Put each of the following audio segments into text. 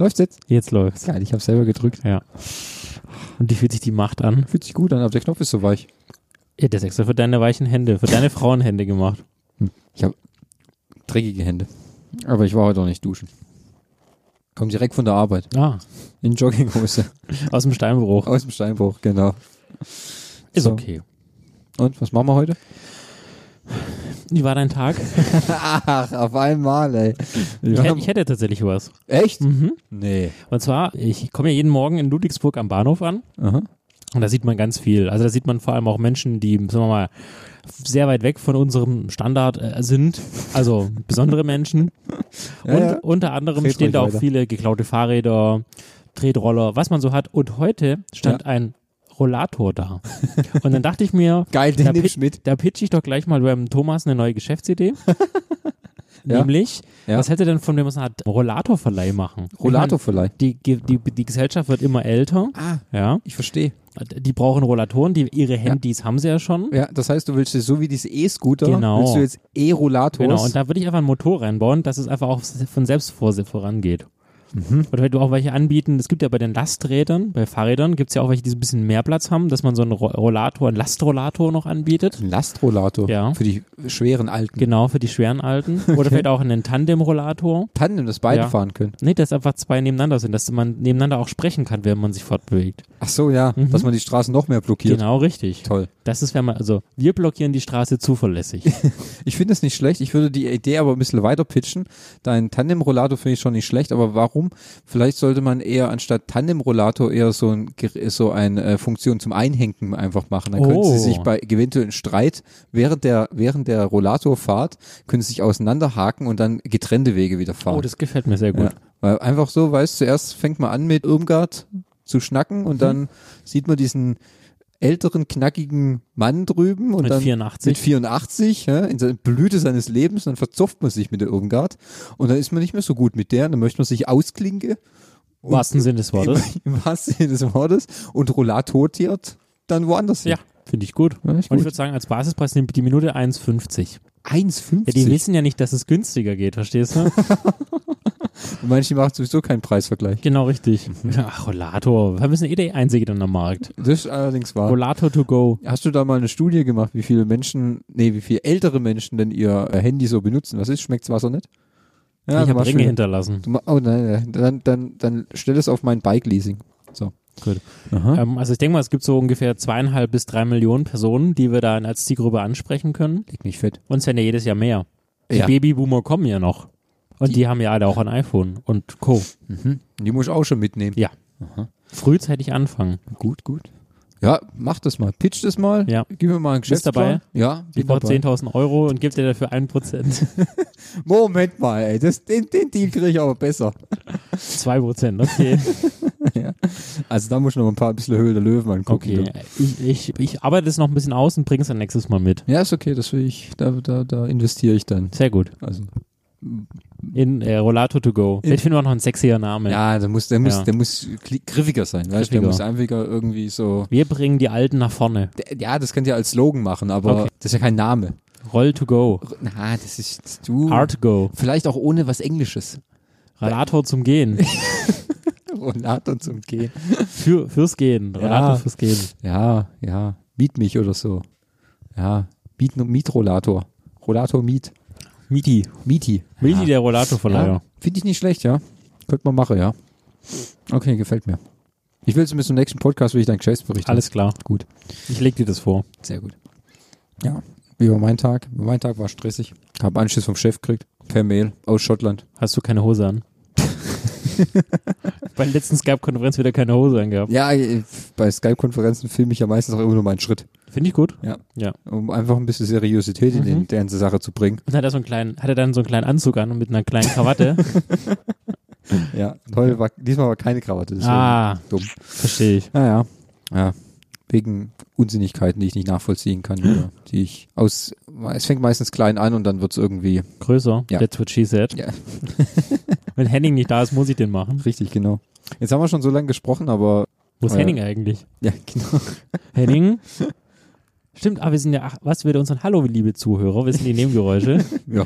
Läuft's jetzt? Jetzt läuft's. Geil, ich hab's selber gedrückt. Ja. Und wie fühlt sich die Macht an? Fühlt sich gut an, aber der Knopf ist so weich. Ja, der ist extra für deine weichen Hände, für deine Frauenhände gemacht. Ich habe dreckige Hände. Aber ich war heute auch nicht duschen. Komm direkt von der Arbeit. Ah. In Jogginghose. Aus dem Steinbruch. Aus dem Steinbruch, genau. Ist so. Okay. Und, was machen wir heute? Wie war dein Tag? Ach, auf einmal, ey. Ich hätte tatsächlich was. Echt? Mhm. Nee. Und zwar, ich komme ja jeden Morgen in Ludwigsburg am Bahnhof an. Aha. Und da sieht man ganz viel. Also da sieht man vor allem auch Menschen, die, sagen wir mal, sehr weit weg von unserem Standard sind. Also besondere Menschen. Und ja. Unter anderem stehen da auch viele geklaute Fahrräder, Tretroller, was man so hat. Und heute stand ein Rollator da. Und dann dachte ich mir, geil, den nimmst du mit. Da pitche ich doch gleich mal beim Thomas eine neue Geschäftsidee. Nämlich, was hätte denn von dem was hat Rollatorverleih machen? Rollatorverleih. Die Gesellschaft wird immer älter. Ah, ja. Ich verstehe. Die brauchen Rollatoren, ihre Handys haben sie ja schon. Ja, das heißt, du willst so wie diese E-Scooter, willst du jetzt E-Rollators. Genau, und da würde ich einfach einen Motor reinbauen, dass es einfach auch von selbst vorangeht. Mhm. Oder wenn du auch welche anbieten, es gibt ja bei den Lasträdern, bei Fahrrädern gibt es ja auch welche, die so ein bisschen mehr Platz haben, dass man so einen Rollator, einen Lastrollator noch anbietet. Ein Lastrollator? Ja. Für die schweren Alten? Genau, für die schweren Alten. Oder vielleicht auch einen Tandem-Rollator. Tandem, dass beide fahren können? Nee, dass einfach zwei nebeneinander sind, dass man nebeneinander auch sprechen kann, während man sich fortbewegt. Ach so, ja, dass man die Straßen noch mehr blockiert. Genau, richtig. Toll. Das ist, wenn man, also wir blockieren die Straße zuverlässig. Ich finde es nicht schlecht, ich würde die Idee aber ein bisschen weiter pitchen. Dein Tandem-Rollator finde ich schon nicht schlecht, aber warum? Vielleicht sollte man eher anstatt Tandem-Rollator eher so eine Funktion zum Einhenken einfach machen. Dann können sie sich bei eventuellen Streit während der Rollatorfahrt können sie sich auseinanderhaken und dann getrennte Wege wieder fahren. Oh, das gefällt mir sehr gut. Ja, weil einfach so, weißt, zuerst fängt man an mit Irmgard zu schnacken und dann sieht man diesen älteren, knackigen Mann drüben und dann 84. Mit 84, ja, in der Blüte seines Lebens, dann verzopft man sich mit der Irmgard und dann ist man nicht mehr so gut mit der, dann möchte man sich ausklinken. Im wahrsten Sinne des Wortes. Im wahrsten Sinne des Wortes und rollatotiert dann woanders hin. Ja, finde ich gut. Ja, und ich würde sagen, als Basispreis nimmt die Minute 1,50. 1,50? Ja, die wissen ja nicht, dass es günstiger geht, verstehst du? Manche machen sowieso keinen Preisvergleich. Genau, richtig. Ach, Rollator. Wir sind eh der Einzige dann am Markt. Das ist allerdings wahr. Rollator to go. Hast du da mal eine Studie gemacht, wie viele ältere Menschen denn ihr Handy so benutzen? Was ist? Schmeckt's Wasser nicht? Ja, ich habe Ringe hinterlassen. Nein. Dann stell es auf mein Bike-Leasing. So. Gut. Also ich denke mal, es gibt so ungefähr 2,5 bis 3 Millionen Personen, die wir da als Zielgruppe ansprechen können. Leg mich fett. Und es werden ja jedes Jahr mehr. Die Babyboomer kommen ja noch. Und die haben ja alle auch ein iPhone und Co. Mhm. Die muss ich auch schon mitnehmen. Ja. Aha. Frühzeitig anfangen. Gut. Ja, mach das mal. Pitch das mal. Ja. Gib mir mal einen Geschäftsplan. Bist dabei? Ja. Ich brauche 10.000 Euro und gib dir dafür 1%. Moment mal, ey. Den Deal kriege ich aber besser. 2%, okay. Ja. Also da muss ich noch ein bisschen Höhle der Löwen angucken. Okay, ich arbeite es noch ein bisschen aus und bringe es dann nächstes Mal mit. Ja, ist okay. Das will ich, da investiere ich dann. Sehr gut. Also. In Rollator to go. Vielleicht finden wir noch einen sexier Name. Ja, der muss griffiger sein. Griffiger. Weißt? Der muss einfacher irgendwie so. Wir bringen die Alten nach vorne. Ja, das könnt ihr als Slogan machen, aber das ist ja kein Name. Roll to go. Na, das ist du. Hard to go. Vielleicht auch ohne was Englisches. Rollator zum Gehen. Rollator zum Gehen. Fürs Gehen. Rollator fürs Gehen. Ja. Miet mich oder so. Ja, Mietrollator. Rollator Miet. Mieti. Mieti, der Rollatorverleiher. Ja, finde ich nicht schlecht, ja. Könnte man machen, ja. Okay, gefällt mir. Ich will bis zum nächsten Podcast, will ich deinen Geschäftsbericht. Alles klar. Gut. Ich lege dir das vor. Sehr gut. Ja, wie war mein Tag? Mein Tag war stressig. Hab Anschiss vom Chef gekriegt. Per Mail. Aus Schottland. Hast du keine Hose an? Bei der letzten Skype-Konferenz wieder keine Hose angehabt. Ja, bei Skype-Konferenzen filme ich ja meistens auch immer nur meinen Schritt. Finde ich gut. Ja. Um einfach ein bisschen Seriosität in die ganze Sache zu bringen. Und hat er dann so einen kleinen Anzug an und mit einer kleinen Krawatte. Ja, toll, diesmal war keine Krawatte. Das war dumm. Verstehe ich. Naja. Ja. Wegen Unsinnigkeiten, die ich nicht nachvollziehen kann. Oder die ich es fängt meistens klein an und dann wird es irgendwie größer. Ja. That's what she said. Ja. Wenn Henning nicht da ist, muss ich den machen. Richtig, genau. Jetzt haben wir schon so lange gesprochen, aber. Wo ist Henning eigentlich? Ja, genau. Henning? Stimmt, wir sind ja, was würde unseren Hallo, liebe Zuhörer, wir sind die Nebengeräusche. Ja.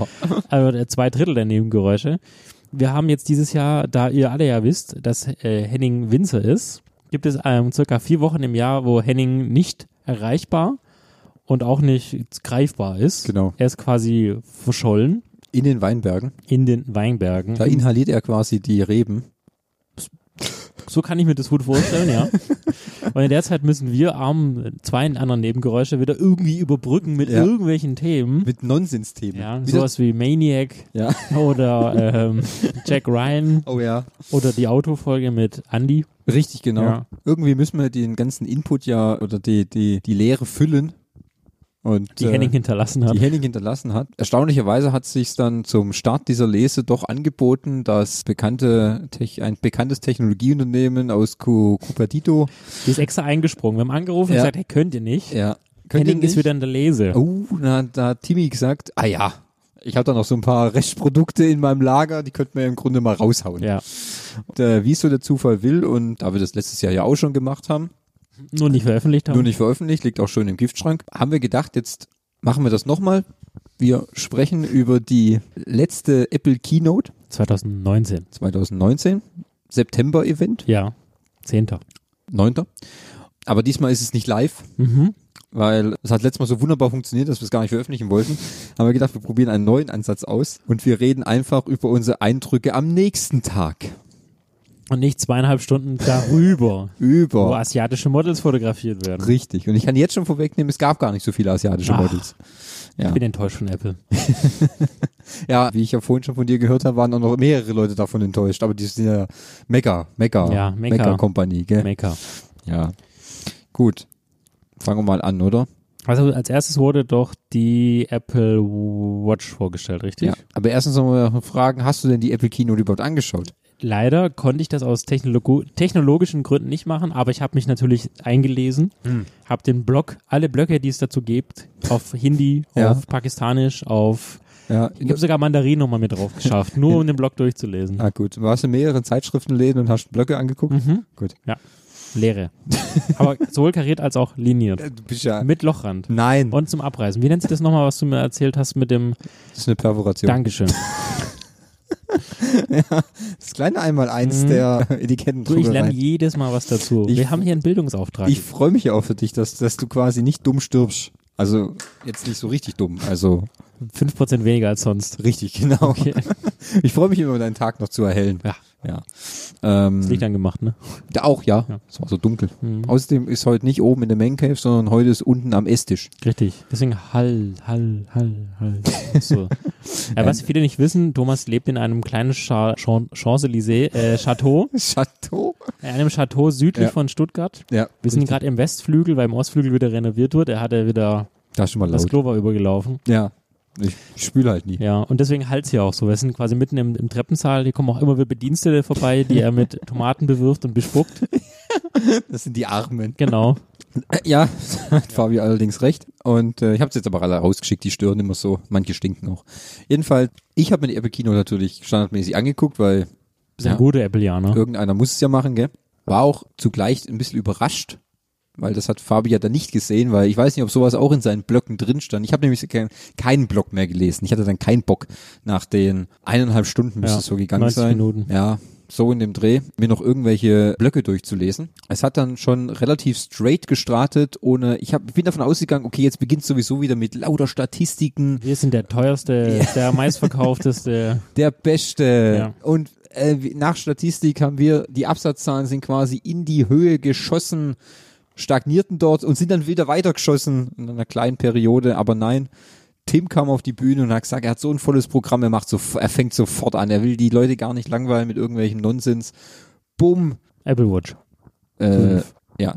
Also 2/3 der Nebengeräusche. wir haben jetzt dieses Jahr, da ihr alle ja wisst, dass Henning Winzer ist, gibt es circa 4 Wochen im Jahr, wo Henning nicht erreichbar und auch nicht greifbar ist. Genau. Er ist quasi verschollen. In den Weinbergen. In den Weinbergen. Da inhaliert er quasi die Reben. So kann ich mir das gut vorstellen, ja. Und in der Zeit müssen wir armen zwei anderen Nebengeräusche wieder irgendwie überbrücken mit irgendwelchen Themen. Mit Nonsens-Themen. Ja, wie sowas wie Maniac oder Jack Ryan. Oh ja. Oder die Autofolge mit Andy. Richtig, genau. Ja. Irgendwie müssen wir den ganzen Input oder die Leere füllen. Und, die Henning hinterlassen hat. Erstaunlicherweise hat es sich dann zum Start dieser Lese doch angeboten, dass ein bekanntes Technologieunternehmen aus Cupertino. Die ist extra eingesprungen. Wir haben angerufen und gesagt, hey, könnt ihr nicht? Ja. Henning ist wieder in der Lese. Oh, da hat Timmy gesagt, ich habe da noch so ein paar Restprodukte in meinem Lager, die könnten wir im Grunde mal raushauen. Ja. Und, wie es so der Zufall will, und da wir das letztes Jahr ja auch schon gemacht haben, Nur nicht veröffentlicht, liegt auch schön im Giftschrank. Haben wir gedacht, jetzt machen wir das nochmal. Wir sprechen über die letzte Apple Keynote. 2019. September-Event. Ja, 9. Aber diesmal ist es nicht live, weil es hat letztes Mal so wunderbar funktioniert, dass wir es gar nicht veröffentlichen wollten. Haben wir gedacht, wir probieren einen neuen Ansatz aus und wir reden einfach über unsere Eindrücke am nächsten Tag. Und nicht 2,5 Stunden darüber, wo asiatische Models fotografiert werden. Richtig. Und ich kann jetzt schon vorwegnehmen, es gab gar nicht so viele asiatische Models. Ja. Ich bin enttäuscht von Apple. Ja, wie ich ja vorhin schon von dir gehört habe, waren auch noch mehrere Leute davon enttäuscht. Aber die sind ja Mecca-Kompanie, gell? Mecca. Ja. Gut. Fangen wir mal an, oder? Also als erstes wurde doch die Apple Watch vorgestellt, richtig? Ja, aber erstens noch mal fragen, hast du denn die Apple Keynote überhaupt angeschaut? Leider konnte ich das aus technologischen Gründen nicht machen, aber ich habe mich natürlich eingelesen, habe den Blog, alle Blöcke, die es dazu gibt, auf Hindi, auf Pakistanisch, ich habe sogar Mandarin nochmal mit drauf geschafft, nur um den Blog durchzulesen. Ah gut, du warst in mehreren Zeitschriftenläden und hast Blöcke angeguckt? Mhm. Gut. Ja. Leere. Aber sowohl kariert als auch liniert. Du bist ja mit Lochrand. Nein. Und zum Abreißen. Wie nennt sich das nochmal, was du mir erzählt hast mit dem... Das ist eine Perforation. Dankeschön. Ja, das kleine Einmaleins der Etiketten. Ich lerne jedes Mal was dazu. Wir haben hier einen Bildungsauftrag. Ich freue mich auch für dich, dass du quasi nicht dumm stirbst. Also jetzt nicht so richtig dumm. Also 5% weniger als sonst. Richtig, genau. Okay. Ich freue mich immer, deinen Tag noch zu erhellen. Ja. Das Licht angemacht, ne? Auch, ja. Es war so dunkel. Mhm. Außerdem ist heute nicht oben in der Man Cave, sondern heute ist unten am Esstisch. Richtig. Deswegen Hall. So. Was viele nicht wissen, Thomas lebt in einem kleinen Champs-Élysées-Château. Château? In einem Château südlich von Stuttgart. Ja. Wir sind gerade im Westflügel, weil im Ostflügel wieder renoviert wird. Er hatte wieder das Klo war übergelaufen. Ja. Ich spüle halt nie. Ja, und deswegen halt's hier auch so. Wir sind quasi mitten im Treppensaal. Hier kommen auch immer wieder Bedienstete vorbei, die er mit Tomaten bewirft und bespuckt. Das sind die Armen. Genau. Ja, hat Fabi allerdings recht. Und ich habe es jetzt aber alle rausgeschickt, die stören immer so. Manche stinken auch. Jedenfalls, ich habe mir die Apple Keynote natürlich standardmäßig angeguckt, weil... Das ist ein guter Apple-Janer. Irgendeiner muss es ja machen, gell? War auch zugleich ein bisschen überrascht, weil das hat Fabi ja dann nicht gesehen, weil ich weiß nicht, ob sowas auch in seinen Blöcken drin stand. Ich habe nämlich keinen Blog mehr gelesen. Ich hatte dann keinen Bock nach den 1,5 Stunden, müsste es so gegangen sein. 90 Minuten. Ja, so in dem Dreh, mir noch irgendwelche Blöcke durchzulesen. Es hat dann schon relativ straight gestartet, ohne, ich bin davon ausgegangen, okay, jetzt beginnt sowieso wieder mit lauter Statistiken. Wir sind der teuerste, der meistverkaufteste. Der beste. Ja. Und nach Statistik haben wir, die Absatzzahlen sind quasi in die Höhe geschossen, stagnierten dort und sind dann wieder weitergeschossen in einer kleinen Periode, aber nein, Tim kam auf die Bühne und hat gesagt, er hat so ein volles Programm, er fängt sofort an, er will die Leute gar nicht langweilen mit irgendwelchen Nonsens. Bumm. Apple Watch. Was hat er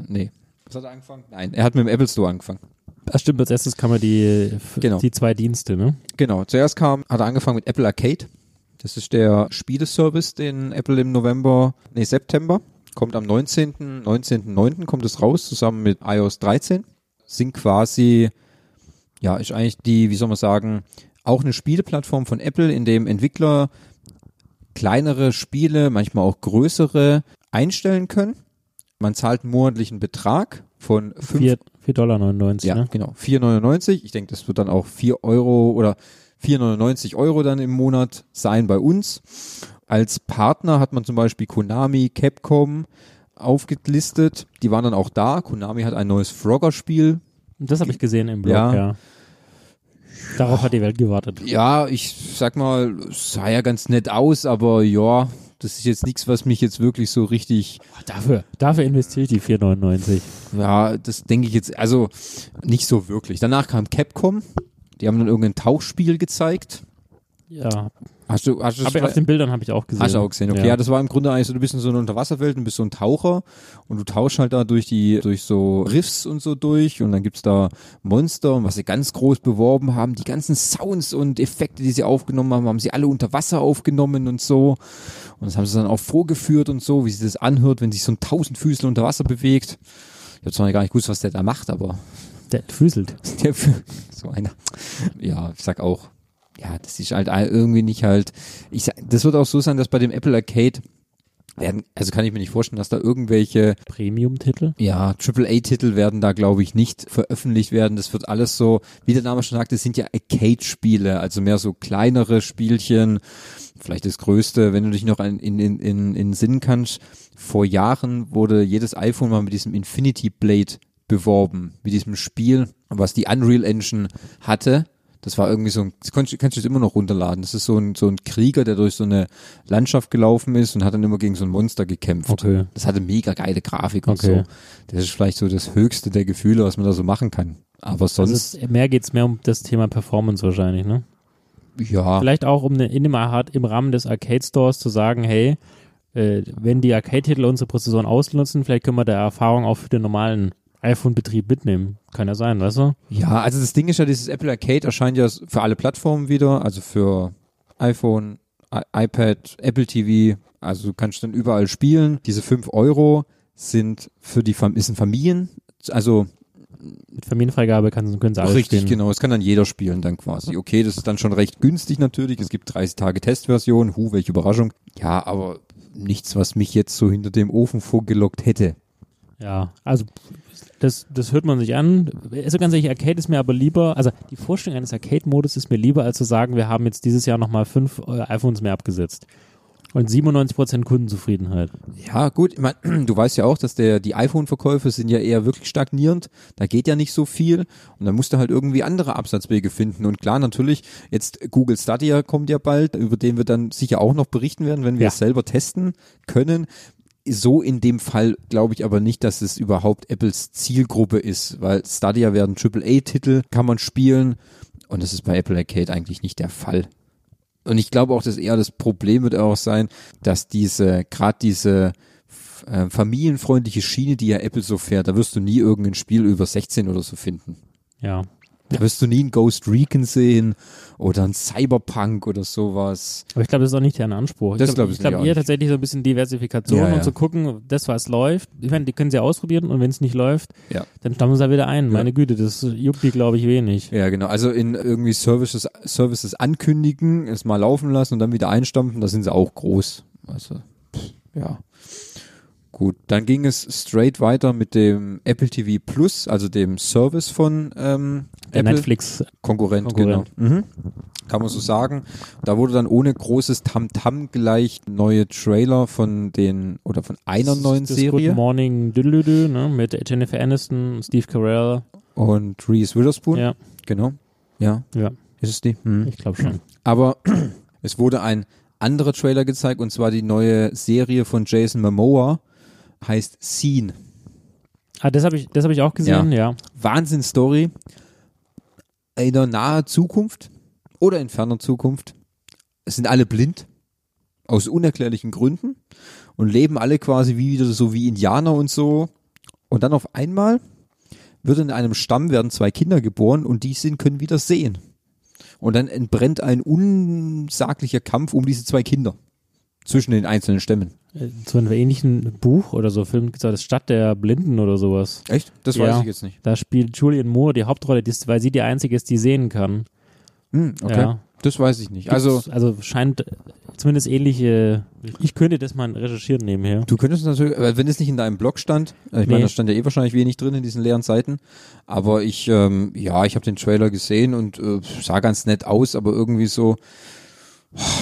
angefangen? Nein, er hat mit dem Apple Store angefangen. Das stimmt, als erstes kamen die zwei Dienste, ne? Genau, hat er angefangen mit Apple Arcade. Das ist der Spieleservice, den Apple im September kommt am 19.09. kommt es raus, zusammen mit iOS 13. Sind quasi, ist eigentlich die, wie soll man sagen, auch eine Spieleplattform von Apple, in dem Entwickler kleinere Spiele, manchmal auch größere, einstellen können. Man zahlt einen monatlichen Betrag von $4,99. Ja, ne? Genau, $4,99. Ich denke, das wird dann auch 4 € oder 4,99 € dann im Monat sein bei uns. Als Partner hat man zum Beispiel Konami, Capcom aufgelistet. Die waren dann auch da. Konami hat ein neues Frogger-Spiel. Das habe ich gesehen im Blog, ja. Darauf hat die Welt gewartet. Ja, ich sag mal, sah ja ganz nett aus, aber ja, das ist jetzt nichts, was mich jetzt wirklich so richtig... Dafür investiere ich die 4,99. Ja, das denke ich jetzt, also nicht so wirklich. Danach kam Capcom, die haben dann irgendein Tauchspiel gezeigt. Ja. Hast du das auf den Bildern habe ich auch gesehen. Hast du auch gesehen, okay. Ja, das war im Grunde eigentlich so, du bist in so einer Unterwasserwelt und bist so ein Taucher und du tauschst halt da durch so Riffs und so durch und dann gibt's da Monster und was sie ganz groß beworben haben, die ganzen Sounds und Effekte, die sie aufgenommen haben, haben sie alle unter Wasser aufgenommen und so und das haben sie dann auch vorgeführt und so, wie sich das anhört, wenn sich so ein Tausendfüßler unter Wasser bewegt. Ich habe zwar gar nicht gewusst, was der da macht, aber... Der füßelt. So einer. Ja, ich sag auch. Ja, das ist halt irgendwie nicht halt, das wird auch so sein, dass bei dem Apple Arcade werden, also kann ich mir nicht vorstellen, dass da irgendwelche Premium-Titel? Ja, AAA-Titel werden da, glaube ich, nicht veröffentlicht werden. Das wird alles so, wie der Name schon sagt, das sind ja Arcade-Spiele, also mehr so kleinere Spielchen, vielleicht das Größte, wenn du dich noch in Sinn kannst. Vor Jahren wurde jedes iPhone mal mit diesem Infinity Blade beworben, mit diesem Spiel, was die Unreal Engine hatte. Das war irgendwie so ein, das kannst du jetzt immer noch runterladen. Das ist so ein Krieger, der durch so eine Landschaft gelaufen ist und hat dann immer gegen so ein Monster gekämpft. Okay. Das hatte mega geile Grafik und so. Das ist vielleicht so das Höchste der Gefühle, was man da so machen kann. Aber sonst. Also mehr geht's mehr um das Thema Performance wahrscheinlich, ne? Ja. Vielleicht auch um im Rahmen des Arcade Stores zu sagen, hey, wenn die Arcade-Titel unsere Prozessoren ausnutzen, vielleicht können wir da Erfahrung auch für den normalen iPhone-Betrieb mitnehmen. Kann ja sein, weißt du? Ja, also das Ding ist ja, dieses Apple Arcade erscheint ja für alle Plattformen wieder, also für iPhone, iPad, Apple TV, also du kannst dann überall spielen. Diese 5€ sind ist ein Familien, also mit Familienfreigabe können sie alles spielen. Richtig, genau, es kann dann jeder spielen dann quasi. Okay, das ist dann schon recht günstig natürlich, es gibt 30 Tage Testversion, welche Überraschung. Ja, aber nichts, was mich jetzt so hinter dem Ofen vorgelockt hätte. Ja, also das hört man sich an. Also ganz ehrlich, Arcade ist mir aber lieber, also die Vorstellung eines Arcade-Modus ist mir lieber, als zu sagen, wir haben jetzt dieses Jahr nochmal 5 iPhones mehr abgesetzt. Und 97% Kundenzufriedenheit. Ja, gut, ich meine, du weißt ja auch, dass die iPhone-Verkäufe sind ja eher wirklich stagnierend, da geht ja nicht so viel und dann musst du halt irgendwie andere Absatzwege finden und klar, natürlich, jetzt Google Stadia kommt ja bald, über den wir dann sicher auch noch berichten werden, wenn wir es selber testen können. So in dem Fall glaube ich aber nicht, dass es überhaupt Apples Zielgruppe ist, weil Stadia werden AAA-Titel, kann man spielen und das ist bei Apple Arcade eigentlich nicht der Fall. Und ich glaube auch, dass eher das Problem wird auch sein, dass diese familienfreundliche Schiene, die ja Apple so fährt, da wirst du nie irgendein Spiel über 16 oder so finden. Ja. Da wirst du nie einen Ghost Recon sehen oder einen Cyberpunk oder sowas. Aber ich glaube, das ist auch nicht deren Anspruch. Ich glaube eher tatsächlich so ein bisschen Diversifikation und zu gucken, das was läuft. Ich meine, die können sie ja ausprobieren und wenn es nicht läuft, dann stampfen sie da wieder ein. Ja. Meine Güte, das juckt die, glaube ich, wenig. Ja, genau. Also in irgendwie Services ankündigen, es mal laufen lassen und dann wieder einstampfen, da sind sie auch groß. Also, ja. Gut, dann ging es straight weiter mit dem Apple TV Plus, also dem Service von Apple. Netflix-Konkurrent, genau. Mhm. Kann man so sagen. Da wurde dann ohne großes Tamtam gleich neue Trailer von einer neuen Serie. Good Morning Diddle-Dü, ne, mit Jennifer Aniston, Steve Carell. Und Reese Witherspoon. Ja. Genau. Ja. Ist es die? Hm. Ich glaube schon. Aber es wurde ein anderer Trailer gezeigt, und zwar die neue Serie von Jason Momoa. Heißt Scene. Ah, das hab ich auch gesehen, ja. Wahnsinnsstory. In der naher Zukunft oder in ferner Zukunft. Es sind alle blind. Aus unerklärlichen Gründen. Und leben alle quasi wieder so wie Indianer und so. Und dann auf einmal werden 2 Kinder geboren und können wieder sehen. Und dann entbrennt ein unsaglicher Kampf um diese 2 Kinder. Zwischen den einzelnen Stämmen. Zu einem ähnlichen Buch oder so, Film, das Stadt der Blinden oder sowas. Echt? Das weiß ich jetzt nicht. Da spielt Julianne Moore die Hauptrolle, weil sie die Einzige ist, die sehen kann. Hm, okay. Ja. Das weiß ich nicht. Also scheint zumindest ähnliche, ich könnte das mal recherchieren nebenher. Du könntest natürlich, wenn es nicht in deinem Blog stand, meine, da stand ja wahrscheinlich wenig drin in diesen leeren Seiten, aber ich habe den Trailer gesehen und sah ganz nett aus, aber irgendwie so,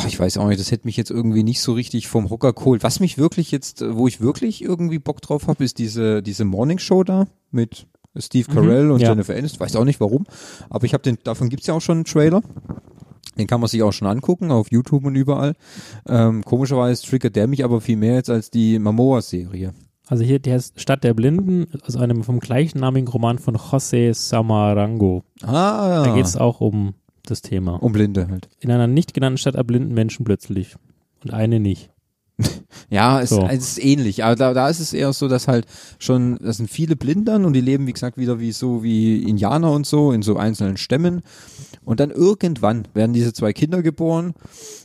Ich weiß auch nicht, das hätte mich jetzt irgendwie nicht so richtig vom Hocker geholt. Was mich wirklich jetzt, wo ich wirklich irgendwie Bock drauf habe, ist diese Morning Show da mit Steve Carell und Jennifer Aniston. Weiß auch nicht warum, aber ich habe davon gibt's ja auch schon einen Trailer. Den kann man sich auch schon angucken, auf YouTube und überall. Komischerweise triggert der mich aber viel mehr jetzt als die Momoa-Serie. Also hier, der heißt Stadt der Blinden, aus einem vom gleichnamigen Roman von José Samarango. Ah. Da geht's auch um das Thema. Um Blinde halt. In einer nicht genannten Stadt erblinden Menschen plötzlich. Und eine nicht. Ja, es ist ähnlich. Aber da ist es eher so, dass halt schon, das sind viele Blindern und die leben, wie gesagt, wieder wie Indianer und so, in so einzelnen Stämmen. Und dann irgendwann werden diese zwei Kinder geboren.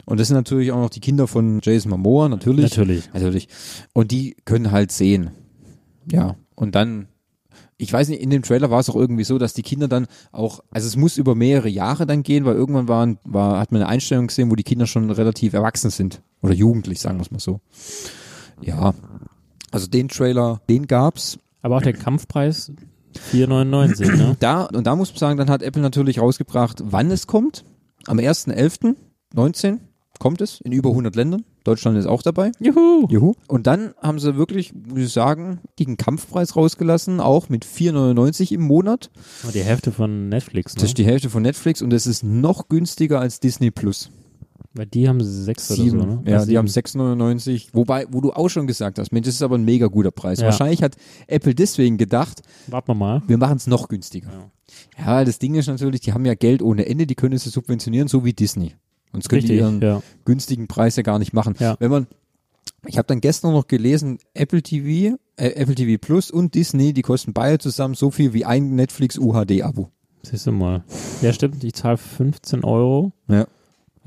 Und das sind natürlich auch noch die Kinder von Jason Momoa, natürlich. Und die können halt sehen. Ja. Und dann, ich weiß nicht, in dem Trailer war es auch irgendwie so, dass die Kinder dann auch, also es muss über mehrere Jahre dann gehen, weil irgendwann hat man eine Einstellung gesehen, wo die Kinder schon relativ erwachsen sind oder jugendlich, sagen wir es mal so. Ja, also den Trailer, den gab's. Aber auch der Kampfpreis 4,99, ne? Da muss man sagen, dann hat Apple natürlich rausgebracht, wann es kommt. Am 1.11.19 kommt es in über 100 Ländern. Deutschland ist auch dabei. Juhu. Und dann haben sie wirklich, muss ich sagen, den Kampfpreis rausgelassen, auch mit 4,99 im Monat. Oh, die Hälfte von Netflix, ne? Das ist die Hälfte von Netflix und es ist noch günstiger als Disney Plus. Weil die haben 6 oder so, ne? Ja, die haben 6,99. Wobei, wo du auch schon gesagt hast, Mensch, das ist aber ein mega guter Preis. Ja. Wahrscheinlich hat Apple deswegen gedacht, warten wir mal, wir machen es noch günstiger. Ja, das Ding ist natürlich, die haben ja Geld ohne Ende, die können es ja subventionieren, so wie Disney. Sonst können die ihren günstigen Preis ja gar nicht machen. Ja. Ich habe dann gestern noch gelesen, Apple TV Plus und Disney, die kosten beide zusammen so viel wie ein Netflix UHD-Abo. Siehst du mal. Ja, stimmt, ich zahle 15 Euro. Ja.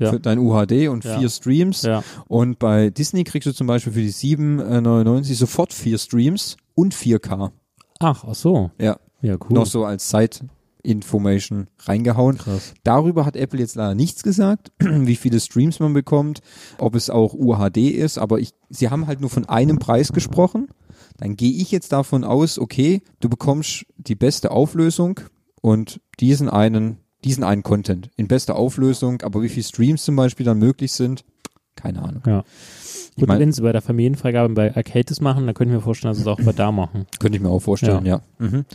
Für dein UHD und 4 Streams. Ja. Und bei Disney kriegst du zum Beispiel für die 7,99 sofort 4 Streams und 4K. Ach so. Ja, cool. Noch so als Side-Information reingehauen. Krass. Darüber hat Apple jetzt leider nichts gesagt, wie viele Streams man bekommt, ob es auch UHD ist, aber sie haben halt nur von einem Preis gesprochen. Dann gehe ich jetzt davon aus, okay, du bekommst die beste Auflösung und diesen einen Content in bester Auflösung, aber wie viele Streams zum Beispiel dann möglich sind, keine Ahnung. Ja. Gut, wenn sie bei der Familienfreigabe bei Arcades machen, dann könnte ich mir vorstellen, dass sie es auch bei da machen. Könnte ich mir auch vorstellen, ja. Mhm.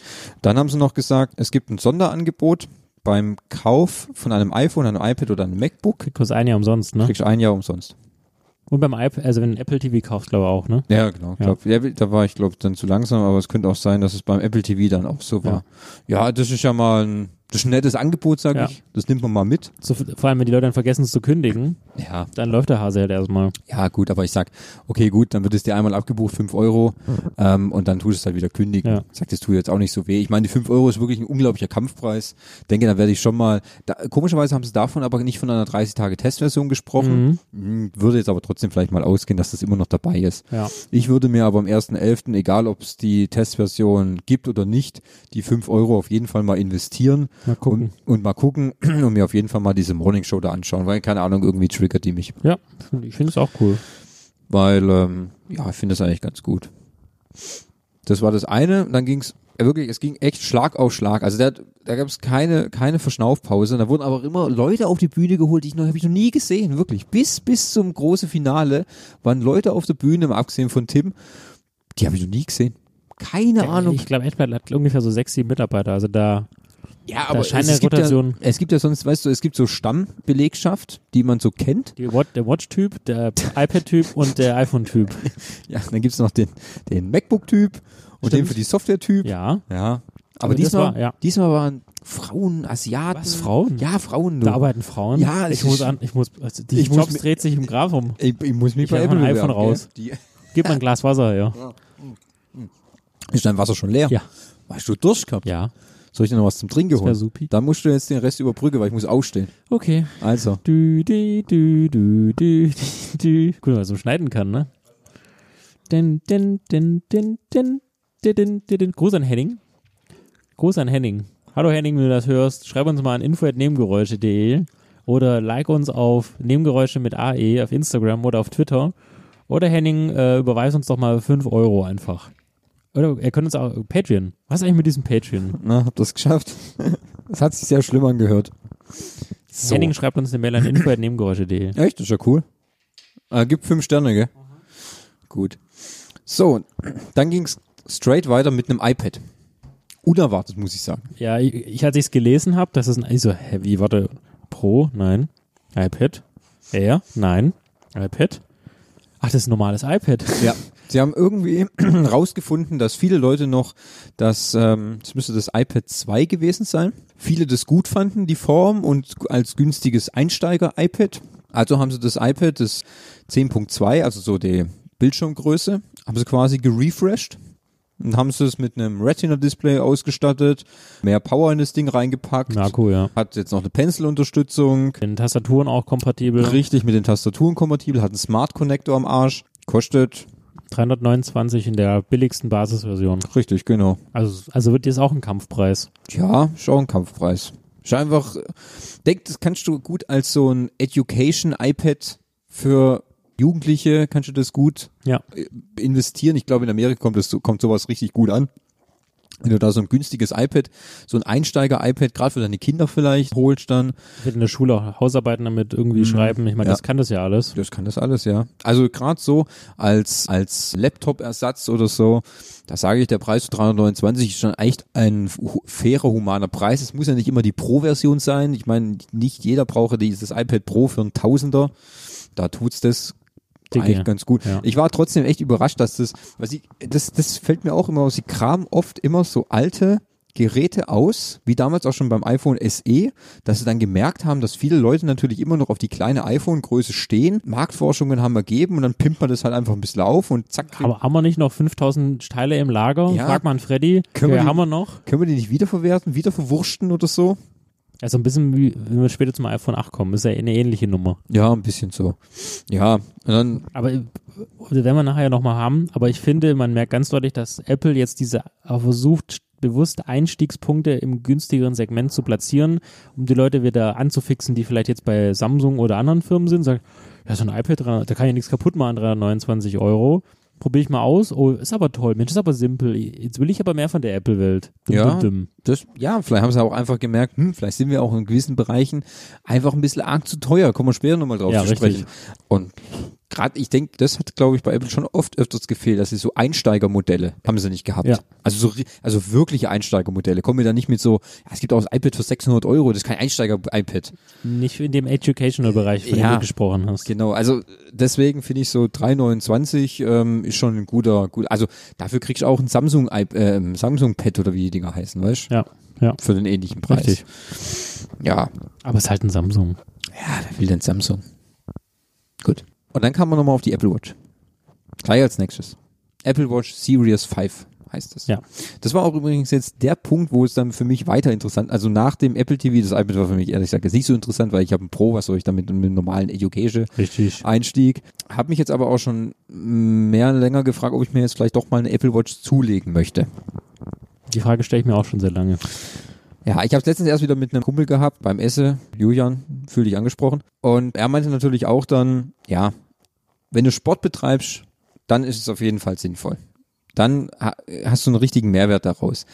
Dann haben sie noch gesagt, es gibt ein Sonderangebot beim Kauf von einem iPhone, einem iPad oder einem MacBook. Kriegst ein Jahr umsonst, ne? Kriegst ein Jahr umsonst. Und beim iPad, also wenn du Apple TV kaufst, glaube ich auch, ne? Ja, genau. Da war ich, glaube ich, dann zu langsam, aber es könnte auch sein, dass es beim Apple TV dann auch so war. Ja, das ist ja mal ein nettes Angebot, sage ich. Das nimmt man mal mit. So, vor allem, wenn die Leute dann vergessen, es zu kündigen, dann läuft der Hase halt erstmal. Ja, gut, aber ich sag, okay, gut, dann wird es dir einmal abgebucht, 5 Euro, und dann tust du es halt wieder kündigen. Ja. Sagt, das tut jetzt auch nicht so weh. Ich meine, die 5 Euro ist wirklich ein unglaublicher Kampfpreis. Denke, da werde ich schon mal, komischerweise haben sie davon aber nicht von einer 30-Tage-Testversion gesprochen. Mhm. Würde jetzt aber trotzdem vielleicht mal ausgehen, dass das immer noch dabei ist. Ja. Ich würde mir aber am 1.11., egal ob es die Testversion gibt oder nicht, die 5 Euro auf jeden Fall mal investieren. Mal gucken. Und mal gucken und mir auf jeden Fall mal diese Morning Show da anschauen, weil, keine Ahnung, irgendwie triggert die mich. Ja, ich finde es auch cool. Weil, ich finde es eigentlich ganz gut. Das war das eine, dann ging es, wirklich, es ging echt Schlag auf Schlag. Also da gab es keine Verschnaufpause. Da wurden aber immer Leute auf die Bühne geholt, die habe ich noch nie gesehen, wirklich. Bis zum großen Finale waren Leute auf der Bühne, mal abgesehen von Tim, die habe ich noch nie gesehen. Keine Ahnung. Ich glaube, Apple hat ungefähr so 6, 7 Mitarbeiter, also da... Ja, aber es gibt ja sonst, weißt du, es gibt so Stammbelegschaft, die man so kennt. Der Watch-Typ, der iPad-Typ und der iPhone-Typ. Ja, dann gibt es noch den MacBook-Typ und den für die Software-Typ. Ja. Aber diesmal waren Frauen, Asiaten. Was, Frauen? Ja, Frauen. Da arbeiten Frauen. Ja, dreht sich im Grab um. Ich muss mich bei Apple ein iPhone raus. Gib mal ein Glas Wasser, ja. Ist dein Wasser schon leer? Ja. Warst du Durst gehabt? Ja. Soll ich dir noch was zum Trinken holen? Dann musst du jetzt den Rest überbrücken, weil ich muss aufstehen. Okay. Also. Cool, weil es so schneiden kann, ne? Gruß an Henning. Hallo Henning, wenn du das hörst, schreib uns mal an info@nebengeräusche.de oder like uns auf Nebengeräusche mit AE auf Instagram oder auf Twitter. Oder Henning, überweis uns doch mal 5 Euro einfach. Oder er könnte uns auch Patreon. Was ist eigentlich mit diesem Patreon? Na, hab das geschafft. Das hat sich sehr schlimm angehört. So. Henning schreibt uns eine Mail an info@nebengeräusche.de. Echt? Das ist ja cool. Gibt 5 Sterne, gell? Mhm. Gut. So, dann ging es straight weiter mit einem iPad. Unerwartet, muss ich sagen. Ja, ich als ich es gelesen habe, das ist ein, ich so, hä, wie, warte, Pro? Nein. iPad. Air? Nein. iPad. Ach, das ist ein normales iPad. Ja. Sie haben irgendwie rausgefunden, dass viele Leute noch das müsste das iPad 2 gewesen sein, viele das gut fanden, die Form, und als günstiges Einsteiger-iPad. Also haben sie das iPad, das 10.2, also so die Bildschirmgröße, haben sie quasi gerefreshed und haben sie es mit einem Retina-Display ausgestattet, mehr Power in das Ding reingepackt. Narko, ja. Hat jetzt noch eine Pencil-Unterstützung. Mit den Tastaturen auch kompatibel. Richtig, mit den Tastaturen kompatibel, hat einen Smart-Connector am Arsch, kostet 329 in der billigsten Basisversion. Richtig, genau. Also wird jetzt auch ein Kampfpreis. Ja, ist auch ein Kampfpreis. Ist einfach, denkt, das kannst du gut als so ein Education-iPad für Jugendliche, kannst du das gut investieren. Ich glaube, in Amerika kommt sowas richtig gut an. Wenn du da so ein günstiges iPad, so ein Einsteiger-iPad, gerade für deine Kinder vielleicht, holst dann. Ich hätte in der Schule auch Hausarbeiten damit irgendwie schreiben. Ich meine, das kann das ja alles. Das kann das alles, ja. Also gerade so als Laptop-Ersatz oder so, da sage ich, der Preis für 329 ist schon echt ein fairer, humaner Preis. Es muss ja nicht immer die Pro-Version sein. Ich meine, nicht jeder braucht dieses iPad Pro für einen Tausender. Da tut's das eigentlich ganz gut. Ja. Ich war trotzdem echt überrascht, dass das fällt mir auch immer aus, sie kramen oft immer so alte Geräte aus, wie damals auch schon beim iPhone SE, dass sie dann gemerkt haben, dass viele Leute natürlich immer noch auf die kleine iPhone-Größe stehen. Marktforschungen haben wir gegeben und dann pimpt man das halt einfach ein bisschen auf und zack. Aber haben wir nicht noch 5000 Teile im Lager? Ja. Frag mal an Freddy. Können wir die nicht wiederverwerten, wieder verwurschten oder so? Also ein bisschen wie, wenn wir später zum iPhone 8 kommen, ist ja eine ähnliche Nummer. Ja, ein bisschen so. Ja, und dann. Aber das werden wir nachher nochmal haben. Aber ich finde, man merkt ganz deutlich, dass Apple jetzt diese versucht, bewusst Einstiegspunkte im günstigeren Segment zu platzieren, um die Leute wieder anzufixen, die vielleicht jetzt bei Samsung oder anderen Firmen sind. Sagt, ja, so ein iPad, da kann ja nichts kaputt machen, 329€. Probiere ich mal aus. Oh, ist aber toll. Mensch, ist aber simpel. Jetzt will ich aber mehr von der Apple-Welt. Vielleicht haben sie auch einfach gemerkt, vielleicht sind wir auch in gewissen Bereichen einfach ein bisschen arg zu teuer. Kommen wir später nochmal drauf zu sprechen. Richtig. Und gerade, ich denke, das hat, glaube ich, bei Apple schon oft öfters gefehlt, dass sie so Einsteigermodelle haben sie nicht gehabt. Ja. Also wirkliche Einsteigermodelle. Kommen wir da nicht mit so, ja, es gibt auch das iPad für 600€, das ist kein Einsteiger-iPad. Nicht in dem Educational-Bereich, von dem du gesprochen hast. Genau, also deswegen finde ich so 3,29 ist schon ein guter, also dafür kriegst du auch ein Samsung-Pad oder wie die Dinger heißen, weißt du? Ja, ja. Für den ähnlichen Preis. Richtig. Ja. Aber es ist halt ein Samsung. Ja, wer will denn Samsung? Gut. Und dann kam man nochmal auf die Apple Watch. Gleich als nächstes. Apple Watch Series 5 heißt es. Ja. Das war auch übrigens jetzt der Punkt, wo es dann für mich weiter interessant, also nach dem Apple TV, das iPad war für mich ehrlich gesagt nicht so interessant, weil ich habe ein Pro, was soll ich damit mit einem normalen Education-Einstieg. Habe mich jetzt aber auch schon länger gefragt, ob ich mir jetzt vielleicht doch mal eine Apple Watch zulegen möchte. Die Frage stelle ich mir auch schon sehr lange. Ja, ich habe es letztens erst wieder mit einem Kumpel gehabt beim Essen. Julian, fühl dich angesprochen. Und er meinte natürlich auch dann, ja, wenn du Sport betreibst, dann ist es auf jeden Fall sinnvoll. Dann hast du einen richtigen Mehrwert daraus.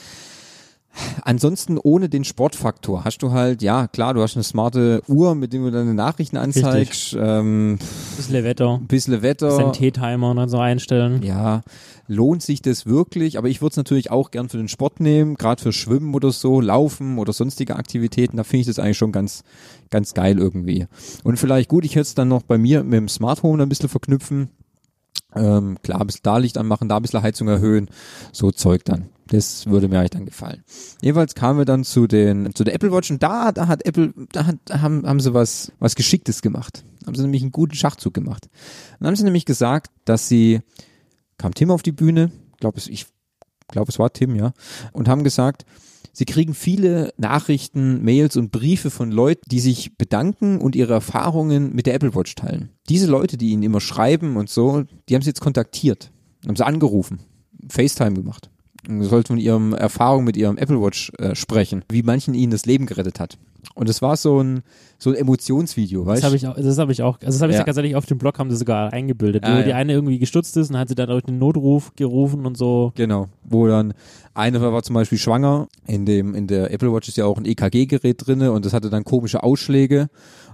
Ansonsten ohne den Sportfaktor hast du halt, ja klar, du hast eine smarte Uhr, mit der du deine Nachrichten anzeigst. Bissle Wetter. Bisschen T-Timer und dann so einstellen. Ja, lohnt sich das wirklich? Aber ich würde es natürlich auch gern für den Sport nehmen, gerade für Schwimmen oder so, Laufen oder sonstige Aktivitäten. Da finde ich das eigentlich schon ganz, ganz geil irgendwie. Und vielleicht, gut, ich hätte es dann noch bei mir mit dem Smart Home ein bisschen verknüpfen. Klar, ein bisschen da Licht anmachen, da ein bisschen Heizung erhöhen, so Zeug dann. Das würde mir eigentlich dann gefallen. Jedenfalls kamen wir dann zu der Apple Watch und haben sie was Geschicktes gemacht. Haben sie nämlich einen guten Schachzug gemacht. Dann haben sie nämlich gesagt, dass kam Tim auf die Bühne, ich glaube es war Tim, ja, und haben gesagt, sie kriegen viele Nachrichten, Mails und Briefe von Leuten, die sich bedanken und ihre Erfahrungen mit der Apple Watch teilen. Diese Leute, die ihnen immer schreiben und so, die haben sie jetzt kontaktiert, haben sie angerufen, FaceTime gemacht. sollte von ihren Erfahrungen mit ihrem Apple Watch sprechen, wie manchen ihnen das Leben gerettet hat. Und das war so ein Emotionsvideo, weißt du? Das habe ich tatsächlich auf dem Blog, haben sie sogar eingebildet, wo die eine irgendwie gestutzt ist und hat sie dann durch den Notruf gerufen und so. Genau, wo dann eine war zum Beispiel schwanger, in der Apple Watch ist ja auch ein EKG-Gerät drinne und das hatte dann komische Ausschläge.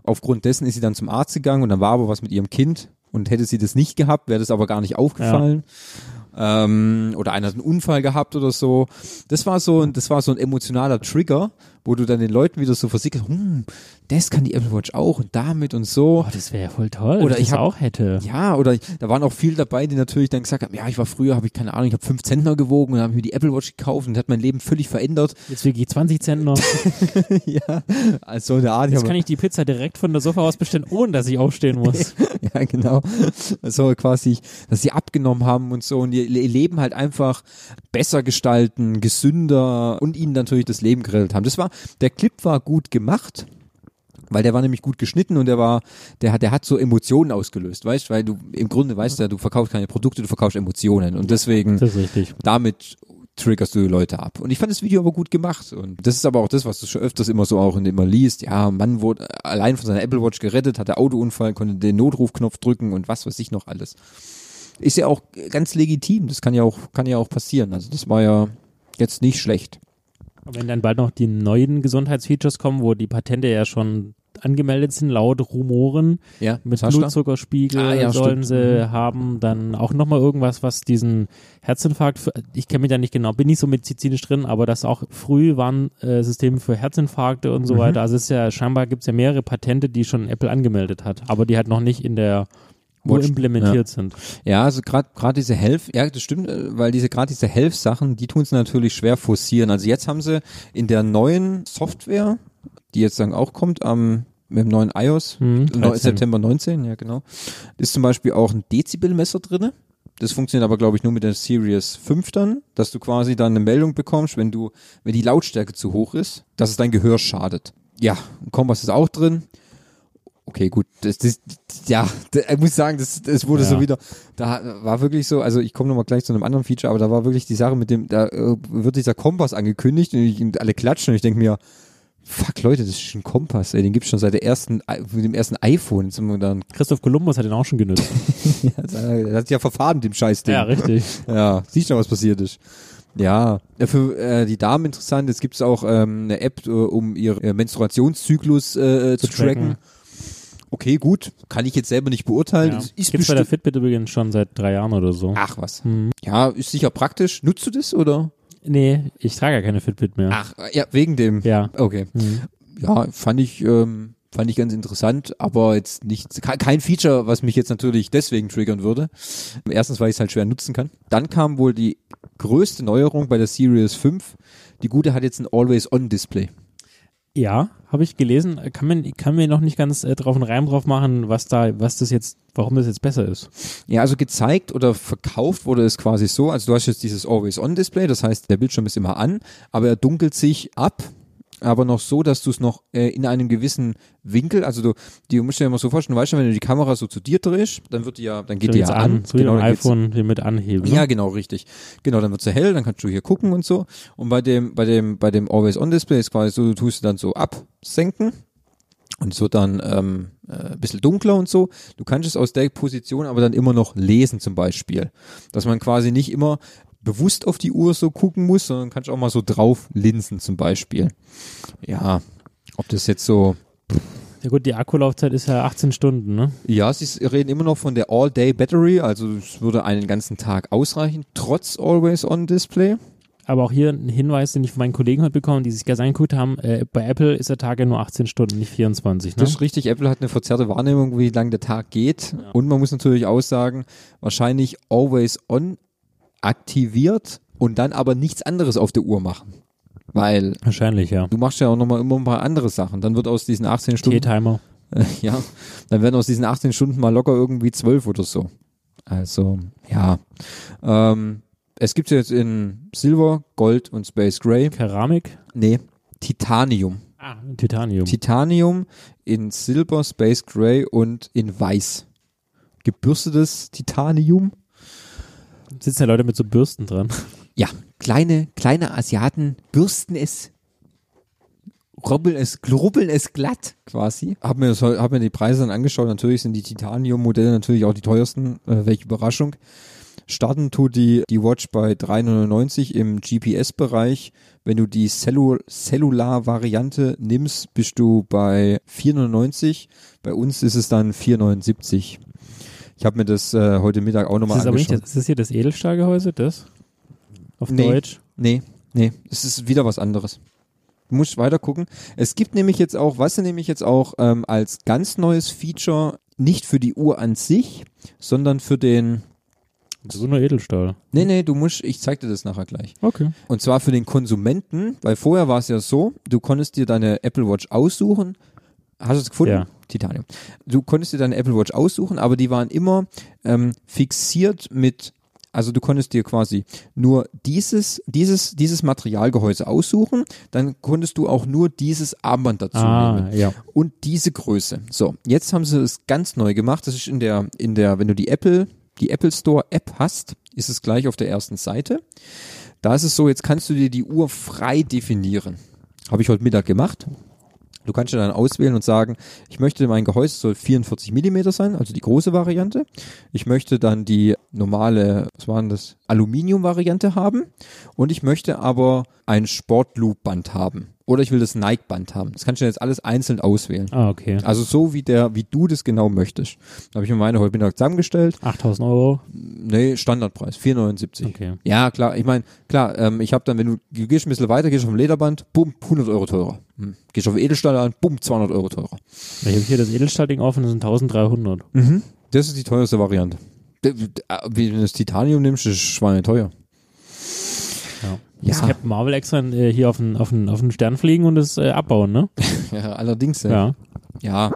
Aufgrund dessen ist sie dann zum Arzt gegangen und dann war aber was mit ihrem Kind und hätte sie das nicht gehabt, wäre das aber gar nicht aufgefallen. Ja. Oder einer hat einen Unfall gehabt oder so. Das war so ein emotionaler Trigger, wo du dann den Leuten wieder so versickerst, das kann die Apple Watch auch und damit und so. Oh, das wäre ja voll toll, oder wenn ich das auch hätte. Ja, oder da waren auch viele dabei, die natürlich dann gesagt haben, ja, ich habe 5 Zentner gewogen und habe mir die Apple Watch gekauft und hat mein Leben völlig verändert. Jetzt will ich 20 Zentner. Ja, also eine Art. Jetzt kann ich die Pizza direkt von der Sofa aus bestellen, ohne dass ich aufstehen muss. Ja, genau. Also quasi, dass sie abgenommen haben und so und ihr Leben halt einfach besser gestalten, gesünder und ihnen natürlich das Leben gerettet haben. Der Clip war gut gemacht, weil der war nämlich gut geschnitten und der hat so Emotionen ausgelöst, weißt du, weil du im Grunde weißt ja, du verkaufst keine Produkte, du verkaufst Emotionen und deswegen damit triggerst du die Leute ab. Und ich fand das Video aber gut gemacht und das ist aber auch das, was du schon öfters immer so auch immer liest, ja, Mann wurde allein von seiner Apple Watch gerettet, hatte Autounfall, konnte den Notrufknopf drücken und was weiß ich noch alles. Ist ja auch ganz legitim, das kann ja auch passieren, also das war ja jetzt nicht schlecht. Wenn dann bald noch die neuen Gesundheitsfeatures kommen, wo die Patente ja schon angemeldet sind, laut Rumoren, ja, mit Blutzuckerspiegel sollen sie haben, dann auch nochmal irgendwas, was diesen Herzinfarkt, ich kenne mich da nicht genau, bin nicht so medizinisch drin, aber das auch früh waren Systeme für Herzinfarkte und so weiter, also es ist ja, scheinbar gibt es ja mehrere Patente, die schon Apple angemeldet hat, aber die halt noch nicht in der Watch, implementiert sind. Ja, also gerade diese Health, ja, das stimmt, weil diese Health-Sachen, die tun es natürlich schwer forcieren. Also jetzt haben sie in der neuen Software, die jetzt dann auch kommt, mit dem neuen iOS, September 19, ja genau, ist zum Beispiel auch ein Dezibelmesser drinne. Das funktioniert aber, glaube ich, nur mit der Series 5 dann, dass du quasi dann eine Meldung bekommst, wenn die Lautstärke zu hoch ist, dass es dein Gehör schadet. Ja, ein Kompass ist auch drin. Okay, gut, ich muss sagen, das wurde so wieder, da war wirklich so, also ich komme nochmal gleich zu einem anderen Feature, aber da war wirklich die Sache mit dem, da wird dieser Kompass angekündigt und alle klatschen und ich denke mir, fuck Leute, das ist ein Kompass, ey, den gibt's schon seit dem ersten iPhone. Jetzt sind wir dann Christoph Kolumbus hat den auch schon genutzt. Er hat sich ja verfahren mit dem Scheißding. Ja, richtig. Ja, siehst du, was passiert ist. Ja, für die Damen interessant, jetzt gibt's auch eine App, um ihren Menstruationszyklus zu tracken. Okay, gut, kann ich jetzt selber nicht beurteilen. Ja. Gibt's bei der Fitbit übrigens schon seit 3 Jahren oder so. Ach was. Mhm. Ja, ist sicher praktisch. Nutzt du das oder? Nee, ich trage ja keine Fitbit mehr. Ach, ja, wegen dem. Ja. Okay. Mhm. Ja, fand ich ganz interessant, aber jetzt nicht, kein Feature, was mich jetzt natürlich deswegen triggern würde. Erstens, weil ich es halt schwer nutzen kann. Dann kam wohl die größte Neuerung bei der Series 5. Die gute hat jetzt ein Always-On-Display. Ja, habe ich gelesen. Kann mir noch nicht ganz drauf einen Reim drauf machen, warum das jetzt besser ist. Ja, also gezeigt oder verkauft wurde es quasi so, also du hast jetzt dieses Always-On-Display, das heißt, der Bildschirm ist immer an, aber er dunkelt sich ab, aber noch so, dass du es noch in einem gewissen Winkel, also du musst dir ja mal so vorstellen, du weißt schon, wenn du die Kamera so zu dir drehst, dann wird die ja, dann geht die ja an. So genau, wie ein iPhone hier mit anheben. Ja, genau, richtig. Genau, dann wird sie hell, dann kannst du hier gucken und so. Und bei dem Always-On-Display ist quasi so, du tust dann so absenken und so dann ein bisschen dunkler und so. Du kannst es aus der Position aber dann immer noch lesen zum Beispiel. Dass man quasi nicht immer bewusst auf die Uhr so gucken muss, sondern kannst auch mal so drauf linsen zum Beispiel. Ja, ob das jetzt so... Ja gut, die Akkulaufzeit ist ja 18 Stunden, ne? Ja, sie reden immer noch von der All-Day-Battery, also es würde einen ganzen Tag ausreichen, trotz Always-On-Display. Aber auch hier ein Hinweis, den ich von meinen Kollegen heute bekommen, die sich ganz angeguckt haben, bei Apple ist der Tag ja nur 18 Stunden, nicht 24. Ne? Das ist richtig, Apple hat eine verzerrte Wahrnehmung, wie lang der Tag geht. Ja. Und man muss natürlich auch sagen, wahrscheinlich Always-On aktiviert und dann aber nichts anderes auf der Uhr machen. Weil wahrscheinlich, ja. Du machst ja auch nochmal immer ein paar andere Sachen. Dann wird aus diesen 18 Stunden... Teetimer. Ja, dann werden aus diesen 18 Stunden mal locker irgendwie 12 oder so. Also, ja. Es gibt ja jetzt in Silber, Gold und Space Gray. Keramik? Nee, Titanium. Ah, Titanium. Titanium in Silber, Space Gray und in Weiß. Gebürstetes Titanium. Sitzen ja Leute mit so Bürsten dran. Ja, kleine Asiaten bürsten es, robbeln es, grubbeln es glatt quasi. Hab mir die Preise dann angeschaut. Natürlich sind die Titanium-Modelle natürlich auch die teuersten. Welche Überraschung. Starten tut die Watch bei 3,99 im GPS-Bereich. Wenn du die Cellular-Variante nimmst, bist du bei 4,99. Bei uns ist es dann 4,79. Ich habe mir das heute Mittag auch nochmal angeschaut. Ist das hier das Edelstahlgehäuse, das? Auf Deutsch? Nee. Es ist wieder was anderes. Du musst weiter gucken. Es gibt nämlich jetzt auch, als ganz neues Feature, nicht für die Uhr an sich, sondern für den... So eine Edelstahl. Nee, du musst, ich zeig dir das nachher gleich. Okay. Und zwar für den Konsumenten, weil vorher war es ja so, du konntest dir deine Apple Watch aussuchen. Hast du es gefunden? Ja. Titanium. Du konntest dir deine Apple Watch aussuchen, aber die waren immer fixiert mit, also du konntest dir quasi nur dieses Materialgehäuse aussuchen, dann konntest du auch nur dieses Armband dazu nehmen. Ja. Und diese Größe. So, jetzt haben sie es ganz neu gemacht. Das ist in der, wenn du die Apple Store App hast, ist es gleich auf der ersten Seite. Da ist es so, jetzt kannst du dir die Uhr frei definieren. Habe ich heute Mittag gemacht. Du kannst dir dann auswählen und sagen, ich möchte mein Gehäuse soll 44 mm sein, also die große Variante. Ich möchte dann die normale, Aluminium-Variante haben. Und ich möchte aber ein Sportloop-Band haben. Oder ich will das Nike-Band haben. Das kannst du jetzt alles einzeln auswählen. Ah, okay. Also so, wie du das genau möchtest. Da habe ich mir meine heute Mittag zusammengestellt. 8.000 Euro? Nee, Standardpreis, 4,79. Okay. Ja, klar. Ich meine, klar, ich habe dann, wenn du gehst ein bisschen weiter, gehst auf ein Lederband, bumm, 100 Euro teurer. Gehst auf Edelstahl an, bumm, 200 Euro teurer. Ich habe hier das Edelstahlding offen, das sind 1.300. Mhm. Das ist die teuerste Variante. Wenn du das Titanium nimmst, ist es schweineteuer. Ja. Ja. Ich hab Marvel extra hier auf den Stern fliegen und das abbauen, ne? Ja, allerdings, ja. Ja.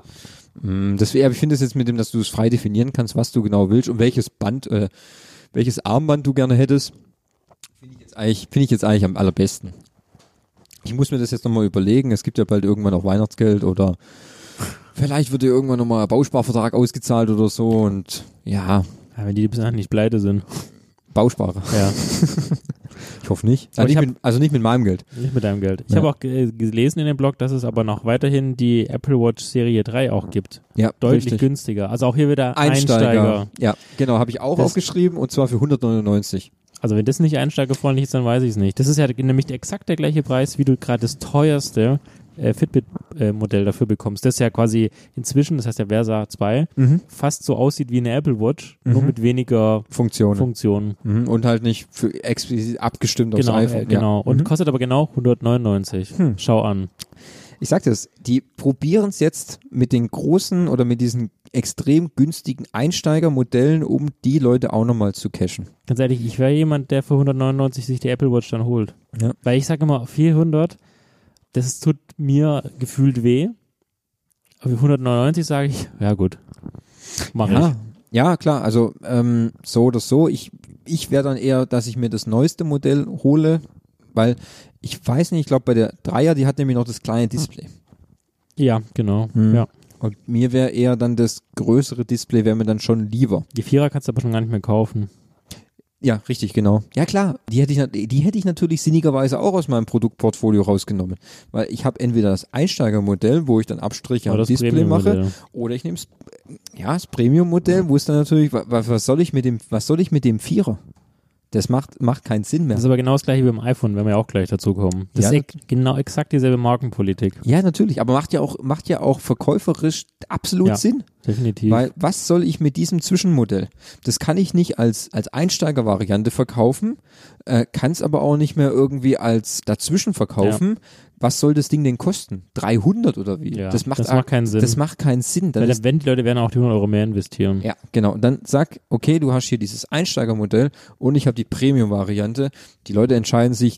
Deswegen, ich finde es jetzt mit dem, dass du es frei definieren kannst, was du genau willst und welches Armband du gerne hättest, finde ich jetzt eigentlich am allerbesten. Ich muss mir das jetzt nochmal überlegen. Es gibt ja bald irgendwann auch Weihnachtsgeld oder vielleicht wird dir irgendwann nochmal ein Bausparvertrag ausgezahlt oder so und ja. Ja, wenn die bis dahin nicht pleite sind. Bausparer. Ja. Ich hoffe nicht. Also nicht mit meinem Geld. Nicht mit deinem Geld. Ich habe auch gelesen in dem Blog, dass es aber noch weiterhin die Apple Watch Serie 3 auch gibt. Ja, deutlich günstiger. Also auch hier wieder Einsteiger. Ja, genau. Habe ich auch aufgeschrieben und zwar für 199. Also wenn das nicht einsteigerfreundlich ist, dann weiß ich es nicht. Das ist ja nämlich exakt der gleiche Preis, wie du gerade das teuerste Fitbit-Modell dafür bekommst. Das ist ja quasi inzwischen, das heißt der Versa 2, fast so aussieht wie eine Apple Watch, nur mit weniger Funktionen. Mhm. Und halt nicht für explizit abgestimmt aufs iPhone. Genau, und kostet aber genau 199. Schau an. Ich sag das, die probieren es jetzt mit den großen oder mit diesen extrem günstigen Einsteigermodellen, um die Leute auch nochmal zu cashen. Ganz ehrlich, ich wäre jemand, der für 199 sich die Apple Watch dann holt. Ja. Weil ich sage immer, 400... Das tut mir gefühlt weh. Aber 199 sage ich, ja gut, mach ich. Ja, klar, also so oder so. Ich wäre dann eher, dass ich mir das neueste Modell hole, weil ich weiß nicht, ich glaube bei der Dreier, die hat nämlich noch das kleine Display. Ja, genau, ja. Und mir wäre eher dann das größere Display, wäre mir dann schon lieber. Die Vierer kannst du aber schon gar nicht mehr kaufen. Ja, richtig, genau. Ja, klar. Die hätte ich natürlich sinnigerweise auch aus meinem Produktportfolio rausgenommen. Weil ich habe entweder das Einsteigermodell, wo ich dann Abstriche am Display mache, oder ich nehme das Premium-Modell, wo es dann natürlich, was soll ich mit dem Vierer? Das macht keinen Sinn mehr. Das ist aber genau das gleiche wie beim iPhone, wenn wir auch gleich dazu kommen. Das ist genau exakt dieselbe Markenpolitik. Ja, natürlich, aber macht ja auch verkäuferisch absolut Sinn. Definitiv. Weil was soll ich mit diesem Zwischenmodell? Das kann ich nicht als Einsteigervariante verkaufen, kann es aber auch nicht mehr irgendwie als dazwischen verkaufen. Ja. Was soll das Ding denn kosten? 300 oder wie? Ja, das macht keinen Sinn. Das macht keinen Sinn. Weil wenn die Leute werden auch die 100 Euro mehr investieren. Ja, genau. Und dann sag, okay, du hast hier dieses Einsteigermodell und ich habe die Premium-Variante. Die Leute entscheiden sich,